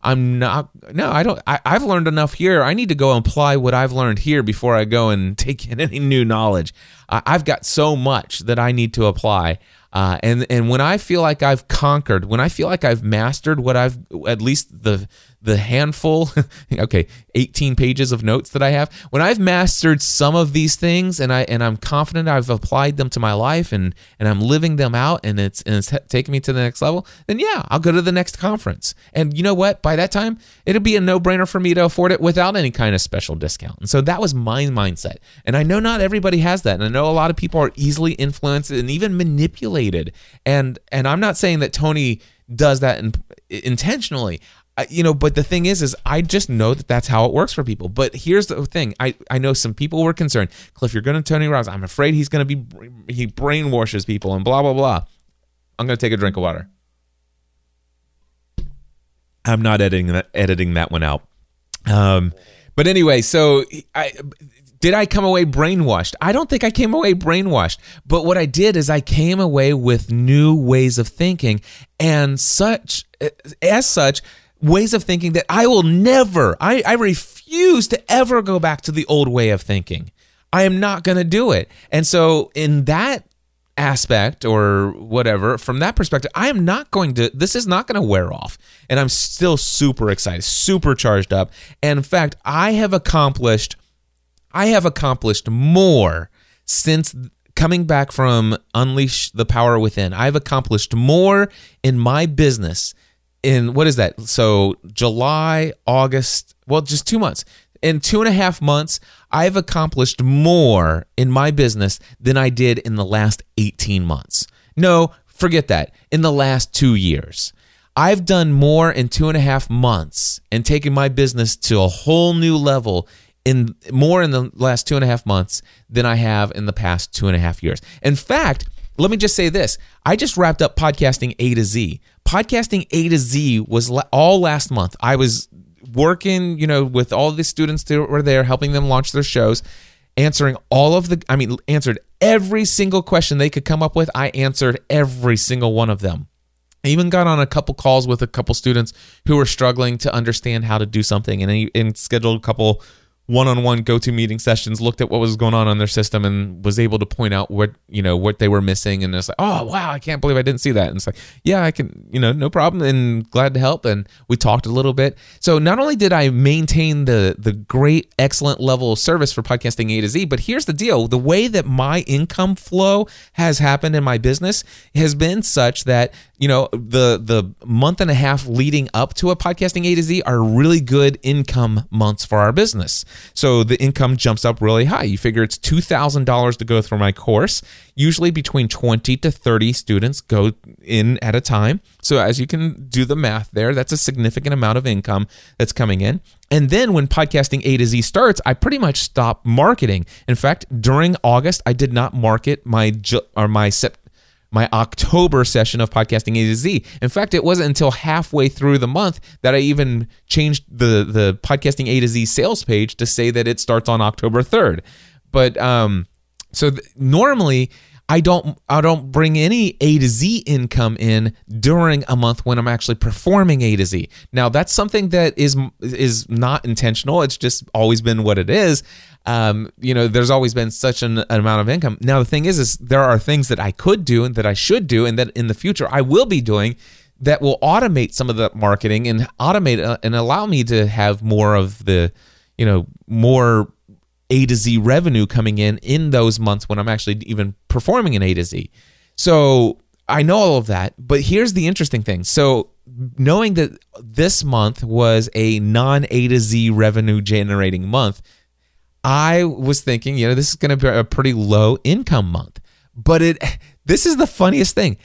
I'm not no I don't I, I've learned enough here. I need to go and apply what I've learned here before I go and take in any new knowledge. I, I've got so much that I need to apply. Uh, and and when I feel like I've conquered, when I feel like I've mastered what I've at least the the handful, okay, eighteen pages of notes that I have, when I've mastered some of these things and I and I'm confident I've applied them to my life and and I'm living them out and it's and it's taking me to the next level, then yeah, I'll go to the next conference. And you know what? By that time, it'll be a no-brainer for me to afford it without any kind of special discount. And so that was my mindset. And I know not everybody has that, and I know a lot of people are easily influenced and even manipulated. And and I'm not saying that Tony does that in, intentionally, I, you know. But the thing is, is I just know that that's how it works for people. But here's the thing: I, I know some people were concerned. Cliff, you're going to Tony Robbins. I'm afraid he's going to be he brainwashes people and blah blah blah. I'm going to take a drink of water. I'm not editing that, editing that one out. Um, but anyway, so I. Did I come away brainwashed? I don't think I came away brainwashed. But what I did is I came away with new ways of thinking and such as such ways of thinking that I will never, I, I refuse to ever go back to the old way of thinking. I am not going to do it. And so in that aspect or whatever, from that perspective, I am not going to, this is not going to wear off. And I'm still super excited, super charged up. And in fact, I have accomplished I have accomplished more since coming back from Unleash the Power Within. I've accomplished more in my business in, what is that? So July, August, well, just two months. In two and a half months, I've accomplished more in my business than I did in the last eighteen months. No, forget that. In the last two years. I've done more in two and a half months and taken my business to a whole new level in more in the last two and a half months than I have in the past two and a half years. In fact, let me just say this. I just wrapped up Podcasting A to Z. Podcasting A to Z was all last month. I was working, you know, with all the students that were there, helping them launch their shows, answering all of the, I mean, answered every single question they could come up with. I answered every single one of them. I even got on a couple calls with a couple students who were struggling to understand how to do something, and, and scheduled a couple one-on-one GoToMeeting sessions, looked at what was going on on their system and was able to point out what, you know, what they were missing. And it's like, oh, wow, I can't believe I didn't see that. And it's like, yeah, I can, you know, no problem, and glad to help. And we talked a little bit. So not only did I maintain the the great, excellent level of service for Podcasting A to Z, but here's the deal. The way that my income flow has happened in my business has been such that, you know, the the month and a half leading up to a Podcasting A to Z are really good income months for our business. So the income jumps up really high. You figure it's two thousand dollars to go through my course. Usually between twenty to thirty students go in at a time. So as you can do the math there, that's a significant amount of income that's coming in. And then when Podcasting A to Z starts, I pretty much stop marketing. In fact, during August, I did not market my or my September. my October session of Podcasting A to Z. In fact, it wasn't until halfway through the month that I even changed the, the Podcasting A to Z sales page to say that it starts on October third. But um, so th- normally I don't I don't bring any A to Z income in during a month when I'm actually performing A to Z. Now, that's something that is is not intentional. It's just always been what it is. Um, you know, there's always been such an, an amount of income. Now, the thing is, is there are things that I could do and that I should do and that in the future I will be doing that will automate some of the marketing and automate uh, and allow me to have more of the, you know, more A to Z revenue coming in in those months when I'm actually even performing an A to Z. So I know all of that, but here's the interesting thing. So knowing that this month was a non-A to Z revenue generating month, I was thinking, you know, this is going to be a pretty low income month. But it, this is the funniest thing.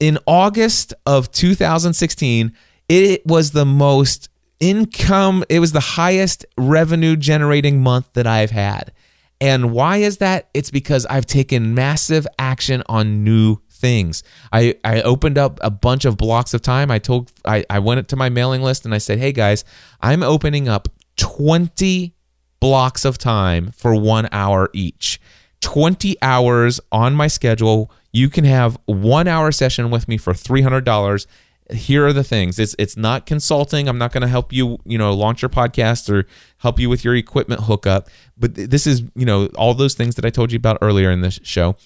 In August of two thousand sixteen, it was the most income, it was the highest revenue generating month that I've had. And why is that? It's because I've taken massive action on new things. I, I opened up a bunch of blocks of time. I told, I, I went to my mailing list and I said, hey guys, I'm opening up twenty blocks of time for one hour each. twenty hours on my schedule. You can have one hour session with me for three hundred dollars. Here are the things. It's it's not consulting. I'm not going to help you, you know, launch your podcast or help you with your equipment hookup. But this is, you know, all those things that I told you about earlier in this show.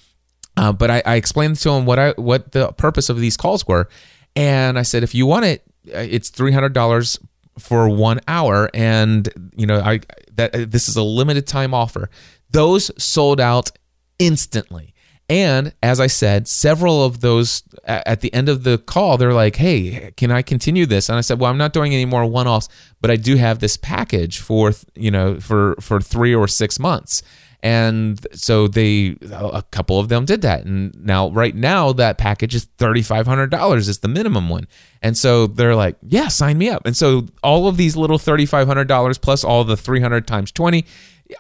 Uh, but I, I explained to him what I what the purpose of these calls were. And I said, if you want it, it's three hundred dollars for one hour. And, you know, I... that this is a limited time offer. Those sold out instantly. And as I said, several of those at the end of the call, they're like, hey, can I continue this? And I said, well, I'm not doing any more one-offs, but I do have this package for, you know, for, for three or six months. And so they, a couple of them did that. And now right now that package is three thousand five hundred dollars is the minimum one. And so they're like, yeah, sign me up. And so all of these little three thousand five hundred dollars plus all the three hundred times twenty,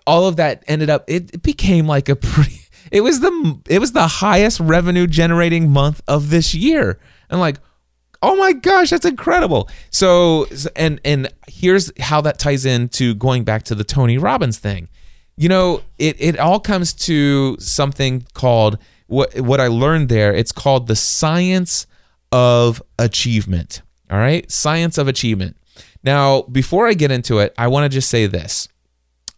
all of that ended up, it became like a pretty, it was the, it was the highest revenue generating month of this year. And like, oh my gosh, that's incredible. So, and, and here's how that ties into going back to the Tony Robbins thing. You know, it, it all comes to something called, what what I learned there, it's called the science of achievement, all right? Science of achievement. Now, before I get into it, I want to just say this.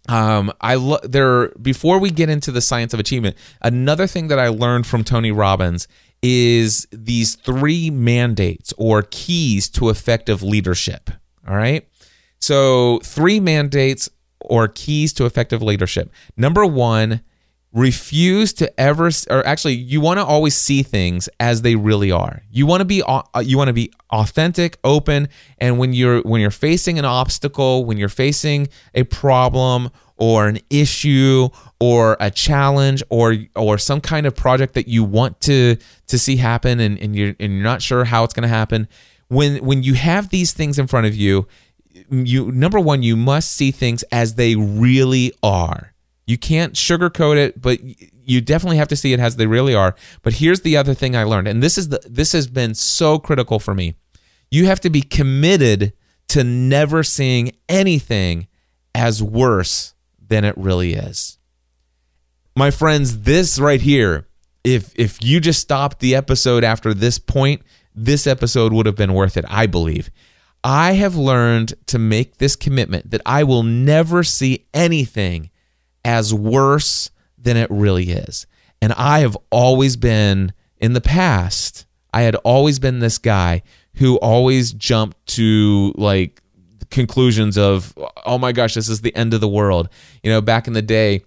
Um, I lo- there before we get into the science of achievement, another thing that I learned from Tony Robbins is these three mandates or keys to effective leadership, all right? So three mandates or keys to effective leadership. Number one, refuse to ever, or actually, you want to always see things as they really are. You want to be, you want to be authentic, open, and when you're when you're facing an obstacle, when you're facing a problem or an issue or a challenge or or some kind of project that you want to to see happen, and, and you're and you're not sure how it's going to happen. When when you have these things in front of you. You number one, you must see things as they really are. You can't sugarcoat it, but you definitely have to see it as they really are. But here's the other thing I learned, and this is the this has been so critical for me. You have to be committed to never seeing anything as worse than it really is. My friends, this right here, if if you just stopped the episode after this point, this episode would have been worth it, I believe. I have learned to make this commitment that I will never see anything as worse than it really is. And I have always been, in the past, I had always been this guy who always jumped to like conclusions of, oh my gosh, this is the end of the world. You know, back in the day,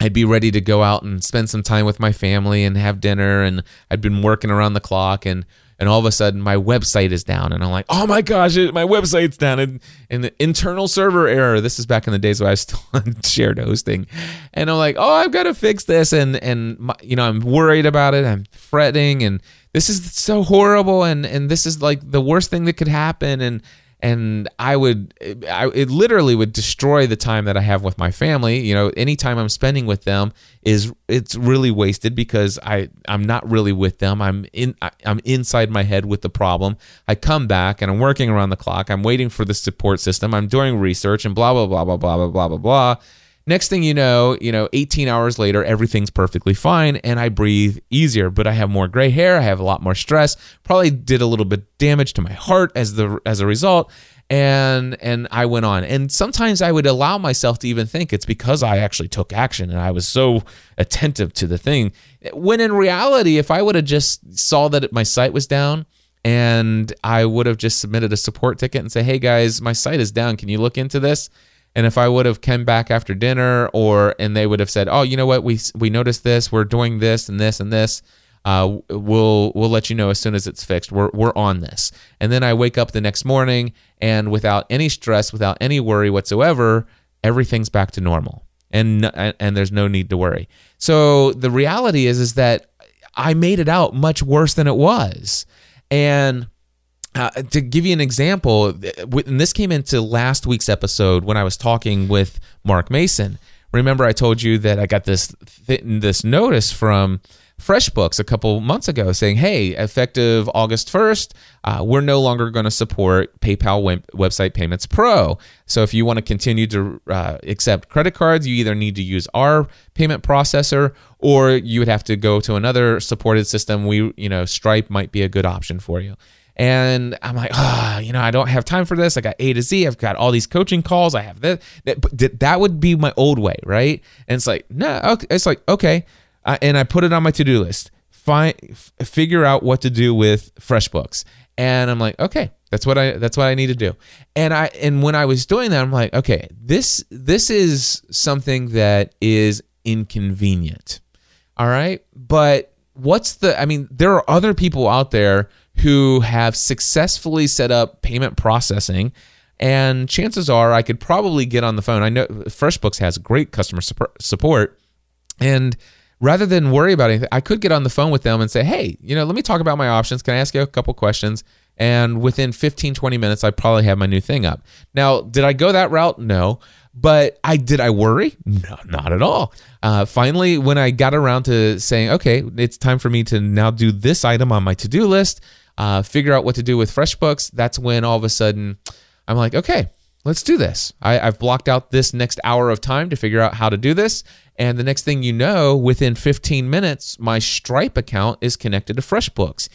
I'd be ready to go out and spend some time with my family and have dinner, and I'd been working around the clock, and and all of a sudden my website is down, and I'm like, oh my gosh, my website's down, and, and the internal server error. This is back in the days when I was still on shared hosting, and I'm like, oh, I've got to fix this, and and my, you know, I'm worried about it, I'm fretting, and this is so horrible, and and this is like the worst thing that could happen, and And I would, I, it literally would destroy the time that I have with my family. You know, any time I'm spending with them is, it's really wasted because I, I'm not really with them. I'm in, I, I'm inside my head with the problem. I come back and I'm working around the clock. I'm waiting for the support system. I'm doing research and blah, blah, blah, blah, blah, blah, blah, blah, blah. Next thing you know, you know, eighteen hours later, everything's perfectly fine and I breathe easier, but I have more gray hair, I have a lot more stress, probably did a little bit of damage to my heart as the as a result, and and I went on. And sometimes I would allow myself to even think it's because I actually took action and I was so attentive to the thing. When in reality, if I would have just saw that my site was down, and I would have just submitted a support ticket and say, hey guys, my site is down, can you look into this? And if I would have come back after dinner, or and they would have said, "Oh, you know what? We we noticed this. We're doing this and this and this. Uh, we'll we'll let you know as soon as it's fixed. We're we're on this." And then I wake up the next morning, and without any stress, without any worry whatsoever, everything's back to normal, and and there's no need to worry. So the reality is is that I made it out much worse than it was, and. Uh, to give you an example, and this came into last week's episode when I was talking with Mark Mason. Remember, I told you that I got this th- this notice from FreshBooks a couple months ago saying, hey, effective August first, uh, we're no longer going to support PayPal web- Website Payments Pro. So if you want to continue to uh, accept credit cards, you either need to use our payment processor, or you would have to go to another supported system. We, you know, Stripe might be a good option for you. And I'm like, ah, oh, you know, I don't have time for this. I got A to Z. I've got all these coaching calls. I have this. That, that would be my old way, right? And it's like, no, okay. It's like, okay. Uh, and I put it on my to-do list. Find, f- figure out what to do with FreshBooks. And I'm like, okay, that's what I that's what I need to do. And I and when I was doing that, I'm like, okay, this this is something that is inconvenient. All right, but what's the? I mean, there are other people out there who have successfully set up payment processing, and chances are I could probably get on the phone. I know FreshBooks has great customer support, and rather than worry about anything, I could get on the phone with them and say, hey, you know, let me talk about my options. Can I ask you a couple questions? And within fifteen, twenty minutes, I probably have my new thing up. Now, did I go that route? No. But I did I worry? No, not at all. Uh, finally, when I got around to saying, okay, it's time for me to now do this item on my to-do list, uh, figure out what to do with FreshBooks, that's when all of a sudden I'm like, okay, let's do this. I, I've blocked out this next hour of time to figure out how to do this. And the next thing you know, within fifteen minutes, my Stripe account is connected to FreshBooks.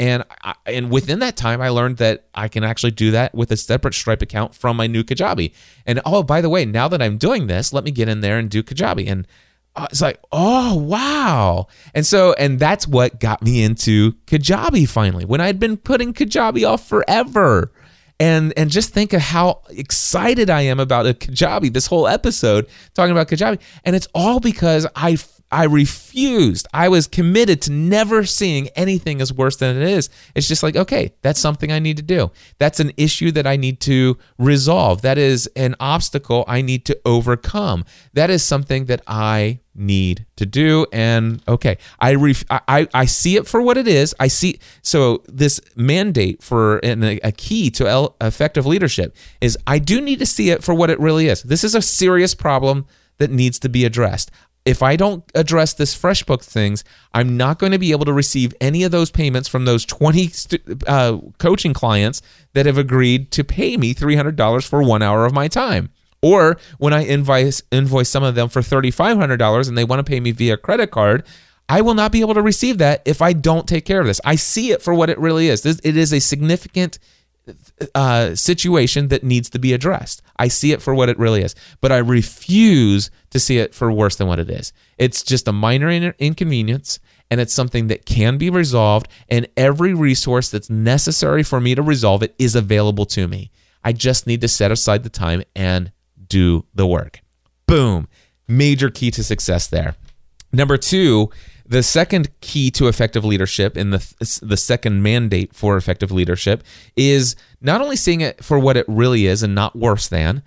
And I, and within that time, I learned that I can actually do that with a separate Stripe account from my new Kajabi. And oh, by the way, now that I'm doing this, let me get in there and do Kajabi. And uh, it's like, oh, wow. And so, and that's what got me into Kajabi finally, when I'd been putting Kajabi off forever. And and just think of how excited I am about a Kajabi, this whole episode talking about Kajabi. And it's all because I I refused. I was committed to never seeing anything as worse than it is. It's just like, okay, that's something I need to do. That's an issue that I need to resolve. That is an obstacle I need to overcome. That is something that I need to do. And okay, I ref- I I see it for what it is. I see. So this mandate for and a key to el- effective leadership is I do need to see it for what it really is. This is a serious problem that needs to be addressed. If I don't address this FreshBooks things, I'm not going to be able to receive any of those payments from those twenty uh, coaching clients that have agreed to pay me three hundred dollars for one hour of my time. Or when I invoice, invoice some of them for three thousand five hundred dollars and they want to pay me via credit card, I will not be able to receive that if I don't take care of this. I see it for what it really is. This, it is a significant uh, situation that needs to be addressed. I see it for what it really is, but I refuse to see it for worse than what it is. It's just a minor in- inconvenience, and it's something that can be resolved, and every resource that's necessary for me to resolve it is available to me. I just need to set aside the time and do the work. Boom. Major key to success there. Number two, the second key to effective leadership, and the the second mandate for effective leadership, is not only seeing it for what it really is and not worse than,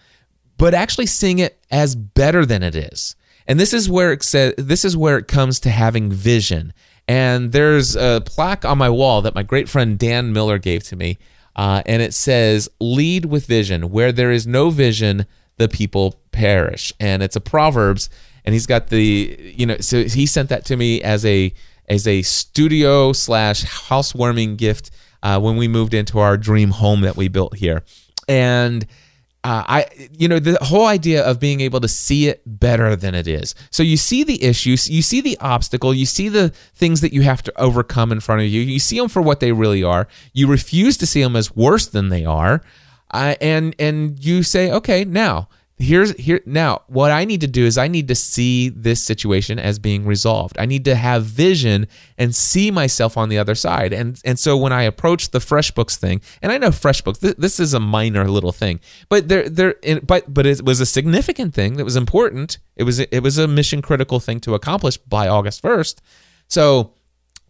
but actually seeing it as better than it is. And this is where it says, this is where it comes to having vision. And there's a plaque on my wall that my great friend Dan Miller gave to me, uh, and it says, "Lead with vision. Where there is no vision, the people perish." And it's a Proverbs. And he's got the, you know, so he sent that to me as a as a studio slash housewarming gift uh, when we moved into our dream home that we built here. And uh, I, you know, the whole idea of being able to see it better than it is. So you see the issues, you see the obstacle, you see the things that you have to overcome in front of you. You see them for what they really are. You refuse to see them as worse than they are, uh, and and you say, okay, now. Here's here now what I need to do is I need to see this situation as being resolved. I need to have vision and see myself on the other side. And and so when I approach the FreshBooks thing, and I know FreshBooks, th- this is a minor little thing, but there there but but it was a significant thing that was important. It was it was a mission critical thing to accomplish by August first. So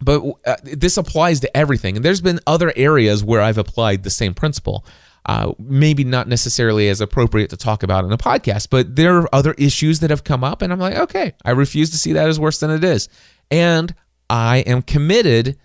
but uh, this applies to everything. And there's been other areas where I've applied the same principle. Uh, maybe not necessarily as appropriate to talk about in a podcast, but there are other issues that have come up, and I'm like, okay, I refuse to see that as worse than it is. And I am committed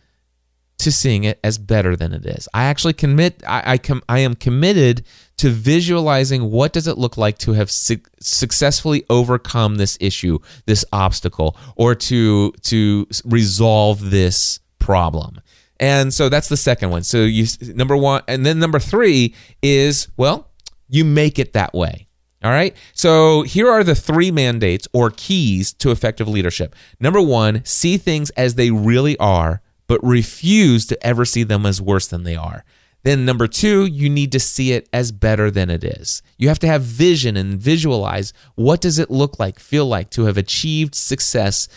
to seeing it as better than it is. I actually commit, I, I, com, I am committed to visualizing what does it look like to have su- successfully overcome this issue, this obstacle, or to to resolve this problem. And so that's the second one. So you number one, and then number three is, well, you make it that way. All right. So here are the three mandates or keys to effective leadership. Number one, see things as they really are, but refuse to ever see them as worse than they are. Then number two, you need to see it as better than it is. You have to have vision and visualize what does it look like, feel like to have achieved success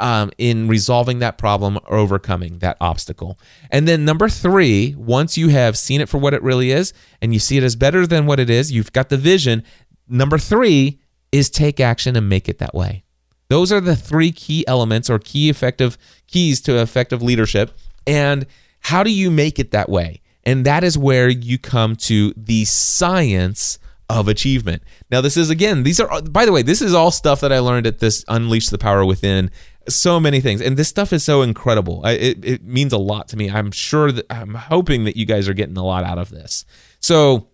Um, in resolving that problem or overcoming that obstacle. And then number three, once you have seen it for what it really is and you see it as better than what it is, you've got the vision, number three is take action and make it that way. Those are the three key elements or key effective keys to effective leadership. And how do you make it that way? And that is where you come to the science of achievement. Now this is, again, these are, by the way, this is all stuff that I learned at this Unleash the Power Within. So many things, and this stuff is so incredible. I, it, it means a lot to me. I'm sure that I'm hoping that you guys are getting a lot out of this. So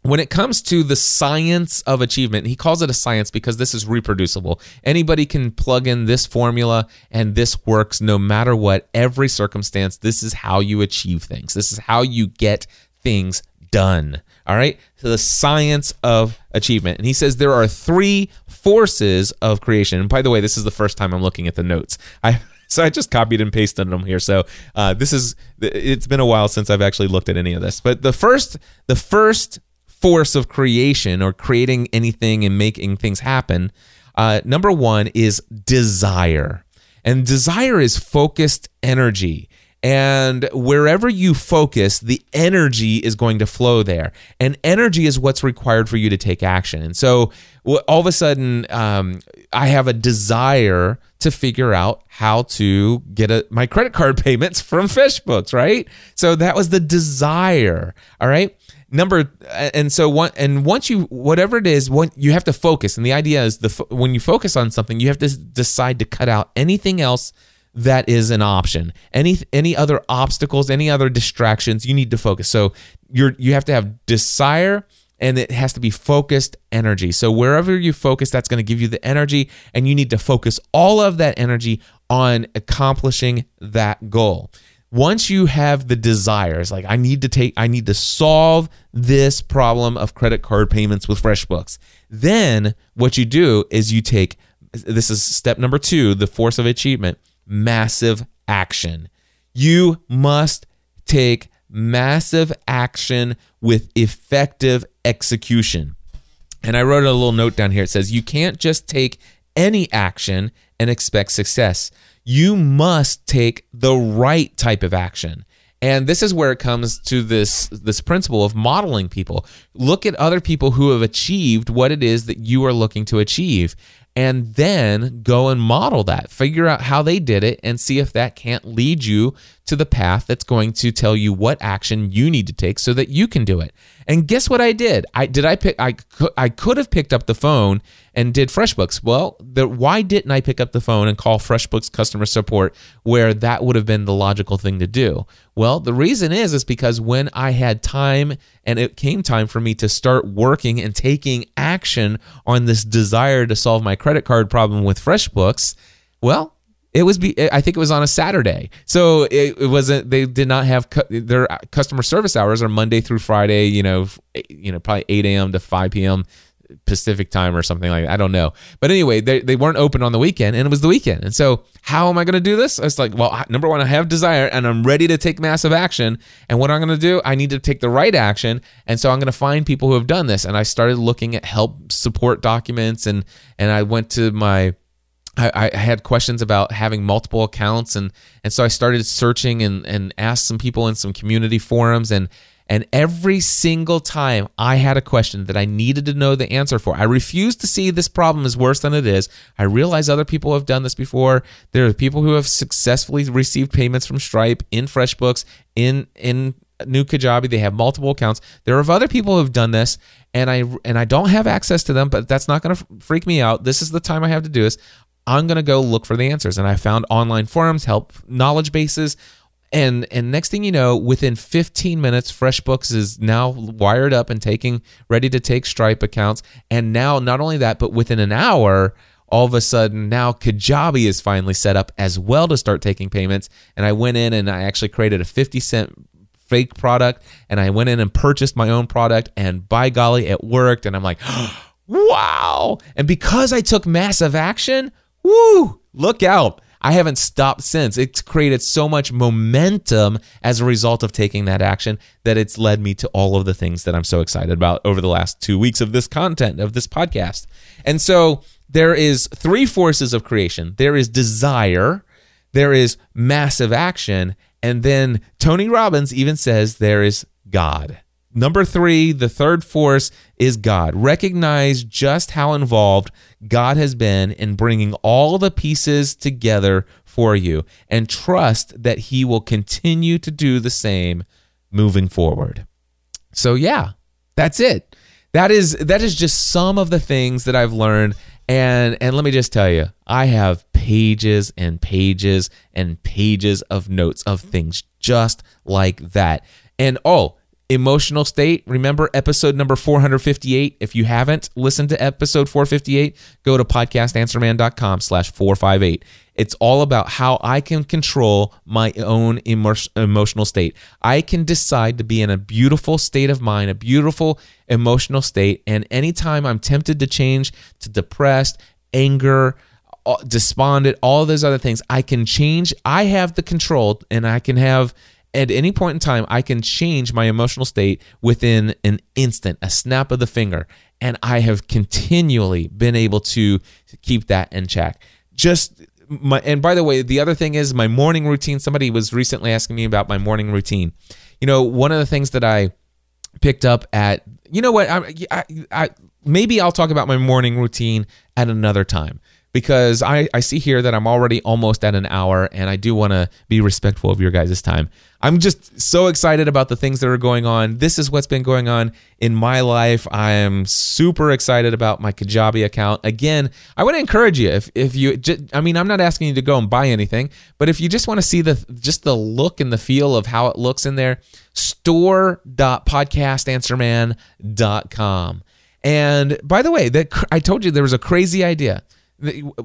when it comes to the science of achievement, he calls it a science because this is reproducible. Anybody can plug in this formula, and this works no matter what, every circumstance. This is how you achieve things. This is how you get things done. All right. So the science of achievement. And he says there are three forces of creation. And by the way, this is the first time I'm looking at the notes. I so I just copied and pasted them here. So uh, this is it's been a while since I've actually looked at any of this. But the first the first force of creation, or creating anything and making things happen, uh, number one is desire. And desire is focused energy. And wherever you focus, the energy is going to flow there. And energy is what's required for you to take action. And so all of a sudden, um, I have a desire to figure out how to get a, my credit card payments from FreshBooks, right? So that was the desire, all right? Number and so one and once you whatever it is, one, you have to focus. And the idea is the when you focus on something, you have to decide to cut out anything else that is an option. Any any other obstacles, any other distractions, you need to focus. So you're you have to have desire, and it has to be focused energy. So wherever you focus, that's going to give you the energy, and you need to focus all of that energy on accomplishing that goal. Once you have the desires, like I need to take, I need to solve this problem of credit card payments with FreshBooks, then what you do is you take, this is step number two, the force of achievement, massive action. You must take massive action with effective execution. And I wrote a little note down here. It says, you can't just take any action and expect success. You must take the right type of action. And this is where it comes to this, this principle of modeling people. Look at other people who have achieved what it is that you are looking to achieve, and then go and model that. Figure out how they did it and see if that can't lead you to the path that's going to tell you what action you need to take so that you can do it. And guess what I did? I did I pick I I could have picked up the phone and did FreshBooks. Well, the, why didn't I pick up the phone and call FreshBooks customer support, where that would have been the logical thing to do? Well, the reason is is because when I had time and it came time for me to start working and taking action on this desire to solve my credit card problem with FreshBooks, well, It was be, I think it was on a Saturday, so it, it wasn't. They did not have cu- their customer service hours are Monday through Friday. You know, you know, probably eight a.m. to five p.m. Pacific time or something like that. I don't know, but anyway, they they weren't open on the weekend, and it was the weekend. And so, how am I going to do this? I was like, well, number one, I have desire, and I'm ready to take massive action. And what I'm going to do, I need to take the right action. And so, I'm going to find people who have done this. And I started looking at help support documents, and and I went to my. I, I had questions about having multiple accounts, and, and so I started searching and, and asked some people in some community forums, and and every single time I had a question that I needed to know the answer for, I refused to see this problem as worse than it is. I realize other people have done this before. There are people who have successfully received payments from Stripe, in FreshBooks, in in New Kajabi. They have multiple accounts. There are other people who have done this, and I and I don't have access to them, but that's not going to freak me out. This is the time I have to do this. I'm going to go look for the answers. And I found online forums, help, knowledge bases. And and next thing you know, within fifteen minutes, FreshBooks is now wired up and taking ready to take Stripe accounts. And now not only that, but within an hour, all of a sudden now Kajabi is finally set up as well to start taking payments. And I went in and I actually created a fifty cent fake product. And I went in and purchased my own product. And by golly, it worked. And I'm like, wow. And because I took massive action, woo, look out. I haven't stopped since. It's created so much momentum as a result of taking that action that it's led me to all of the things that I'm so excited about over the last two weeks of this content, of this podcast. And so there is three forces of creation. There is desire, there is massive action, and then Tony Robbins even says there is God. Number three, the third force is God. Recognize just how involved God has been in bringing all the pieces together for you, and trust that he will continue to do the same moving forward. So yeah, that's it. That is that is just some of the things that I've learned. And and let me just tell you, I have pages and pages and pages of notes of things just like that. And oh, emotional state. Remember episode number four fifty-eight. If you haven't listened to episode four fifty-eight, go to podcastanswerman.com slash 458. It's all about how I can control my own emotional state. I can decide to be in a beautiful state of mind, a beautiful emotional state. And anytime I'm tempted to change to depressed, anger, despondent, all those other things, I can change. I have the control, and I can have at any point in time, I can change my emotional state within an instant, a snap of the finger. And I have continually been able to keep that in check. Just my, and by the way, the other thing is my morning routine. Somebody was recently asking me about my morning routine. You know, one of the things that I picked up at, you know what, I, I, I maybe I'll talk about my morning routine at another time. Because I, I see here that I'm already almost at an hour, and I do want to be respectful of your guys' time. I'm just so excited about the things that are going on. This is what's been going on in my life. I am super excited about my Kajabi account. Again, I want to encourage you. If if you, I mean, I'm not asking you to go and buy anything, but if you just want to see the just the look and the feel of how it looks in there, store dot podcast answer man dot com. And by the way, that I told you there was a crazy idea.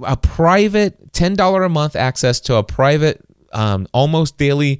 A private ten dollars a month access to a private, um, almost daily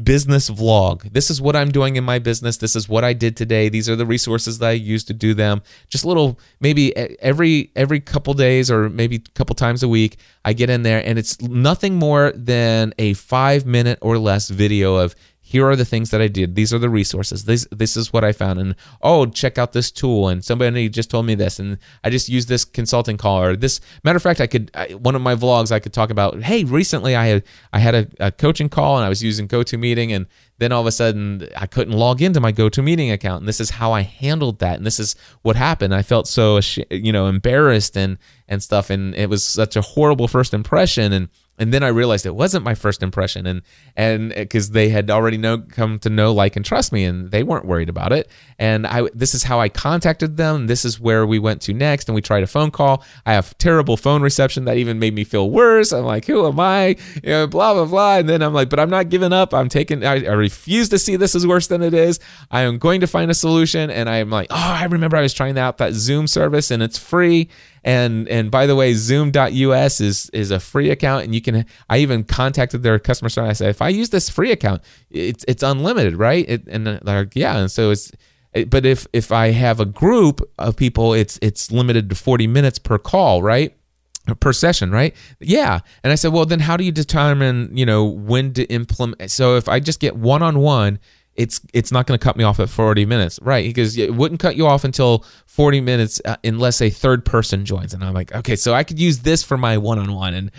business vlog. This is what I'm doing in my business. This is what I did today. These are the resources that I use to do them. Just little, maybe every every couple days or maybe a couple times a week, I get in there, and it's nothing more than a five minute or less video of here are the things that I did. These are the resources. This this is what I found. And, oh, check out this tool. And somebody just told me this. And I just used this consulting call or this. Matter of fact, I could I, one of my vlogs, I could talk about, hey, recently I had I had a, a coaching call and I was using GoToMeeting. And then all of a sudden I couldn't log into my GoToMeeting account. And this is how I handled that. And this is what happened. I felt so, you know, embarrassed and, and stuff. And it was such a horrible first impression. And And then I realized it wasn't my first impression, and and because they had already know, come to know, like, and trust me, and they weren't worried about it. And I this is how I contacted them. This is where we went to next, and we tried a phone call. I have terrible phone reception that even made me feel worse. I'm like, who am I? You know, blah blah blah. And then I'm like, but I'm not giving up. I'm taking. I, I refuse to see this as worse than it is. I am going to find a solution. And I'm like, oh, I remember I was trying out that Zoom service, and it's free. And and by the way, Zoom dot U S is is a free account, and you can. I even contacted their customer service. I said, if I use this free account, it's it's unlimited, right? It, and they're like, yeah. And so it's, but if if I have a group of people, it's it's limited to forty minutes per call, right? Per session, right? Yeah. And I said, well, then how do you determine, you know, when to implement? So if I just get one on one. It's it's not going to cut me off at forty minutes, right? Because it wouldn't cut you off until forty minutes uh, unless a third person joins. And I'm like, okay, so I could use this for my one-on-one. And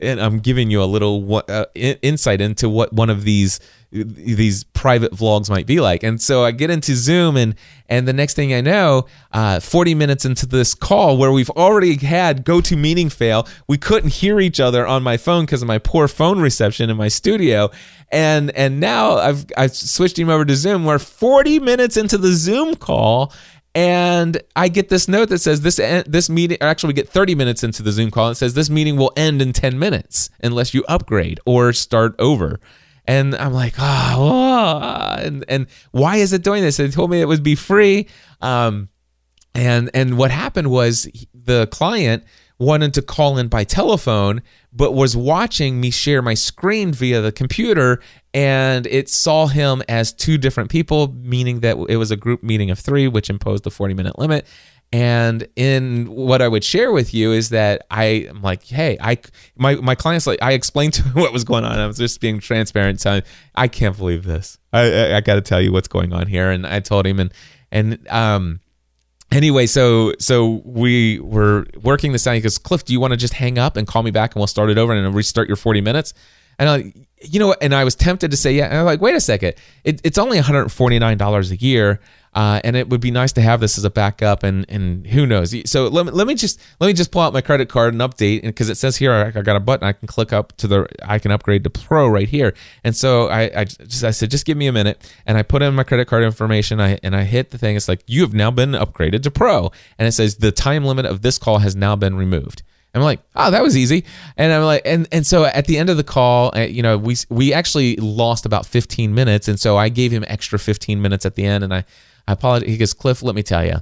and I'm giving you a little uh, insight into what one of these these private vlogs might be like. And so I get into Zoom, and and the next thing I know, uh, forty minutes into this call where we've already had GoToMeeting fail, we couldn't hear each other on my phone because of my poor phone reception in my studio. And and now I've I've switched him over to Zoom. We're forty minutes into the Zoom call, and I get this note that says this this meeting, or actually we get thirty minutes into the Zoom call, and it says this meeting will end in ten minutes unless you upgrade or start over. And I'm like, ah, oh, oh. and and why is it doing this? They told me it would be free. Um, and and what happened was the client wanted to call in by telephone, but was watching me share my screen via the computer, and it saw him as two different people, meaning that it was a group meeting of three, which imposed the forty-minute limit. And in what I would share with you is that I, I'm like, hey, I my my clients, like, I explained to him what was going on. I was just being transparent, telling him, I can't believe this. I I, I got to tell you what's going on here. And I told him, and and um. Anyway, so so we were working this out. He goes, Cliff, do you want to just hang up and call me back, and we'll start it over and restart your forty minutes? And I, you know, and I was tempted to say yeah. And I'm like, wait a second, it, it's only one hundred forty-nine dollars a year, uh, and it would be nice to have this as a backup. And and who knows? So let me, let me just let me just pull out my credit card and update, and because it says here I, I got a button I can click up to the I can upgrade to Pro right here. And so I I, just, I said just give me a minute, and I put in my credit card information. I and I hit the thing. It's like, you have now been upgraded to Pro, and it says the time limit of this call has now been removed. I'm like, oh, that was easy. And I'm like, and and so at the end of the call, you know, we we actually lost about fifteen minutes, and so I gave him extra fifteen minutes at the end, and I, I apologize. He goes, Cliff, let me tell you,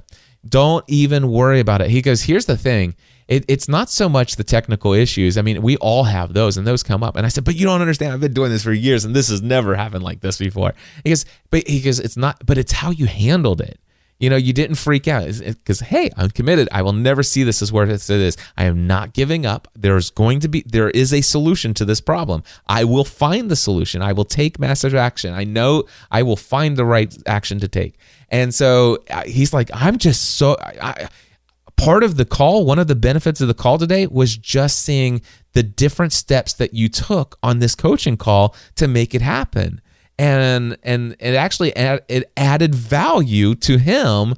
don't even worry about it. He goes, here's the thing, it, it's not so much the technical issues. I mean, we all have those, and those come up. And I said, but you don't understand. I've been doing this for years, and this has never happened like this before. He goes, but he goes, it's not, but it's how you handled it. You know, you didn't freak out because, hey, I'm committed. I will never see this as worth it is. I am not giving up. There's going to be, there is a solution to this problem. I will find the solution. I will take massive action. I know I will find the right action to take. And so he's like, I'm just so, I, I, part of the call, one of the benefits of the call today was just seeing the different steps that you took on this coaching call to make it happen. And and it actually add, it added value to him,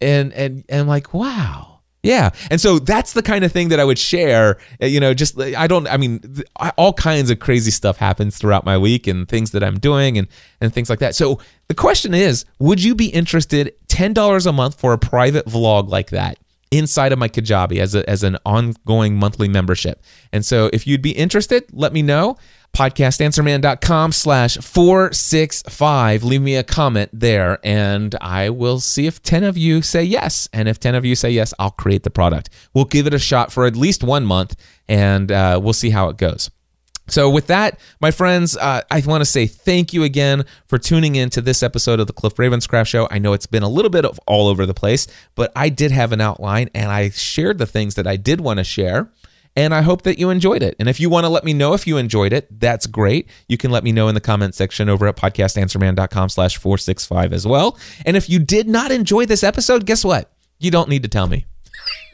and and and like, wow, yeah. And so that's the kind of thing that I would share. You know, just I don't. I mean, all kinds of crazy stuff happens throughout my week, and things that I'm doing, and and things like that. So the question is, would you be interested ten dollars a month for a private vlog like that inside of my Kajabi as a, as an ongoing monthly membership? And so if you'd be interested, let me know. podcast answer man dot com slash four six five. Leave me a comment there, and I will see if ten of you say yes. And if ten of you say yes, I'll create the product. We'll give it a shot for at least one month, and uh, we'll see how it goes. So with that, my friends, uh, I want to say thank you again for tuning in to this episode of the Cliff Ravenscraft Show. I know it's been a little bit of all over the place, but I did have an outline, and I shared the things that I did want to share. And I hope that you enjoyed it. And if you want to let me know if you enjoyed it, that's great. You can let me know in the comment section over at podcast answer man dot com slash four sixty-five as well. And if you did not enjoy this episode, guess what? You don't need to tell me.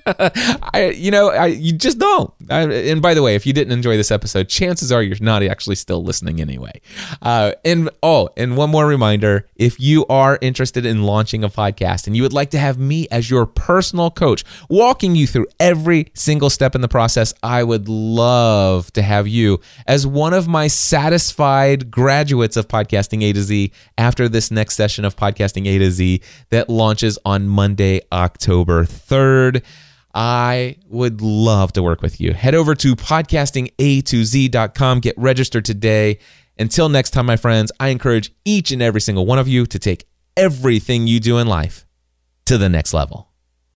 I, you know, I, you just don't. I, and by the way, if you didn't enjoy this episode, chances are you're not actually still listening anyway. Uh, and oh, and one more reminder, if you are interested in launching a podcast and you would like to have me as your personal coach, walking you through every single step in the process, I would love to have you as one of my satisfied graduates of Podcasting A to Z after this next session of Podcasting A to Z that launches on Monday, October third. I would love to work with you. Head over to podcasting a to z dot com. Get registered today. Until next time, my friends, I encourage each and every single one of you to take everything you do in life to the next level.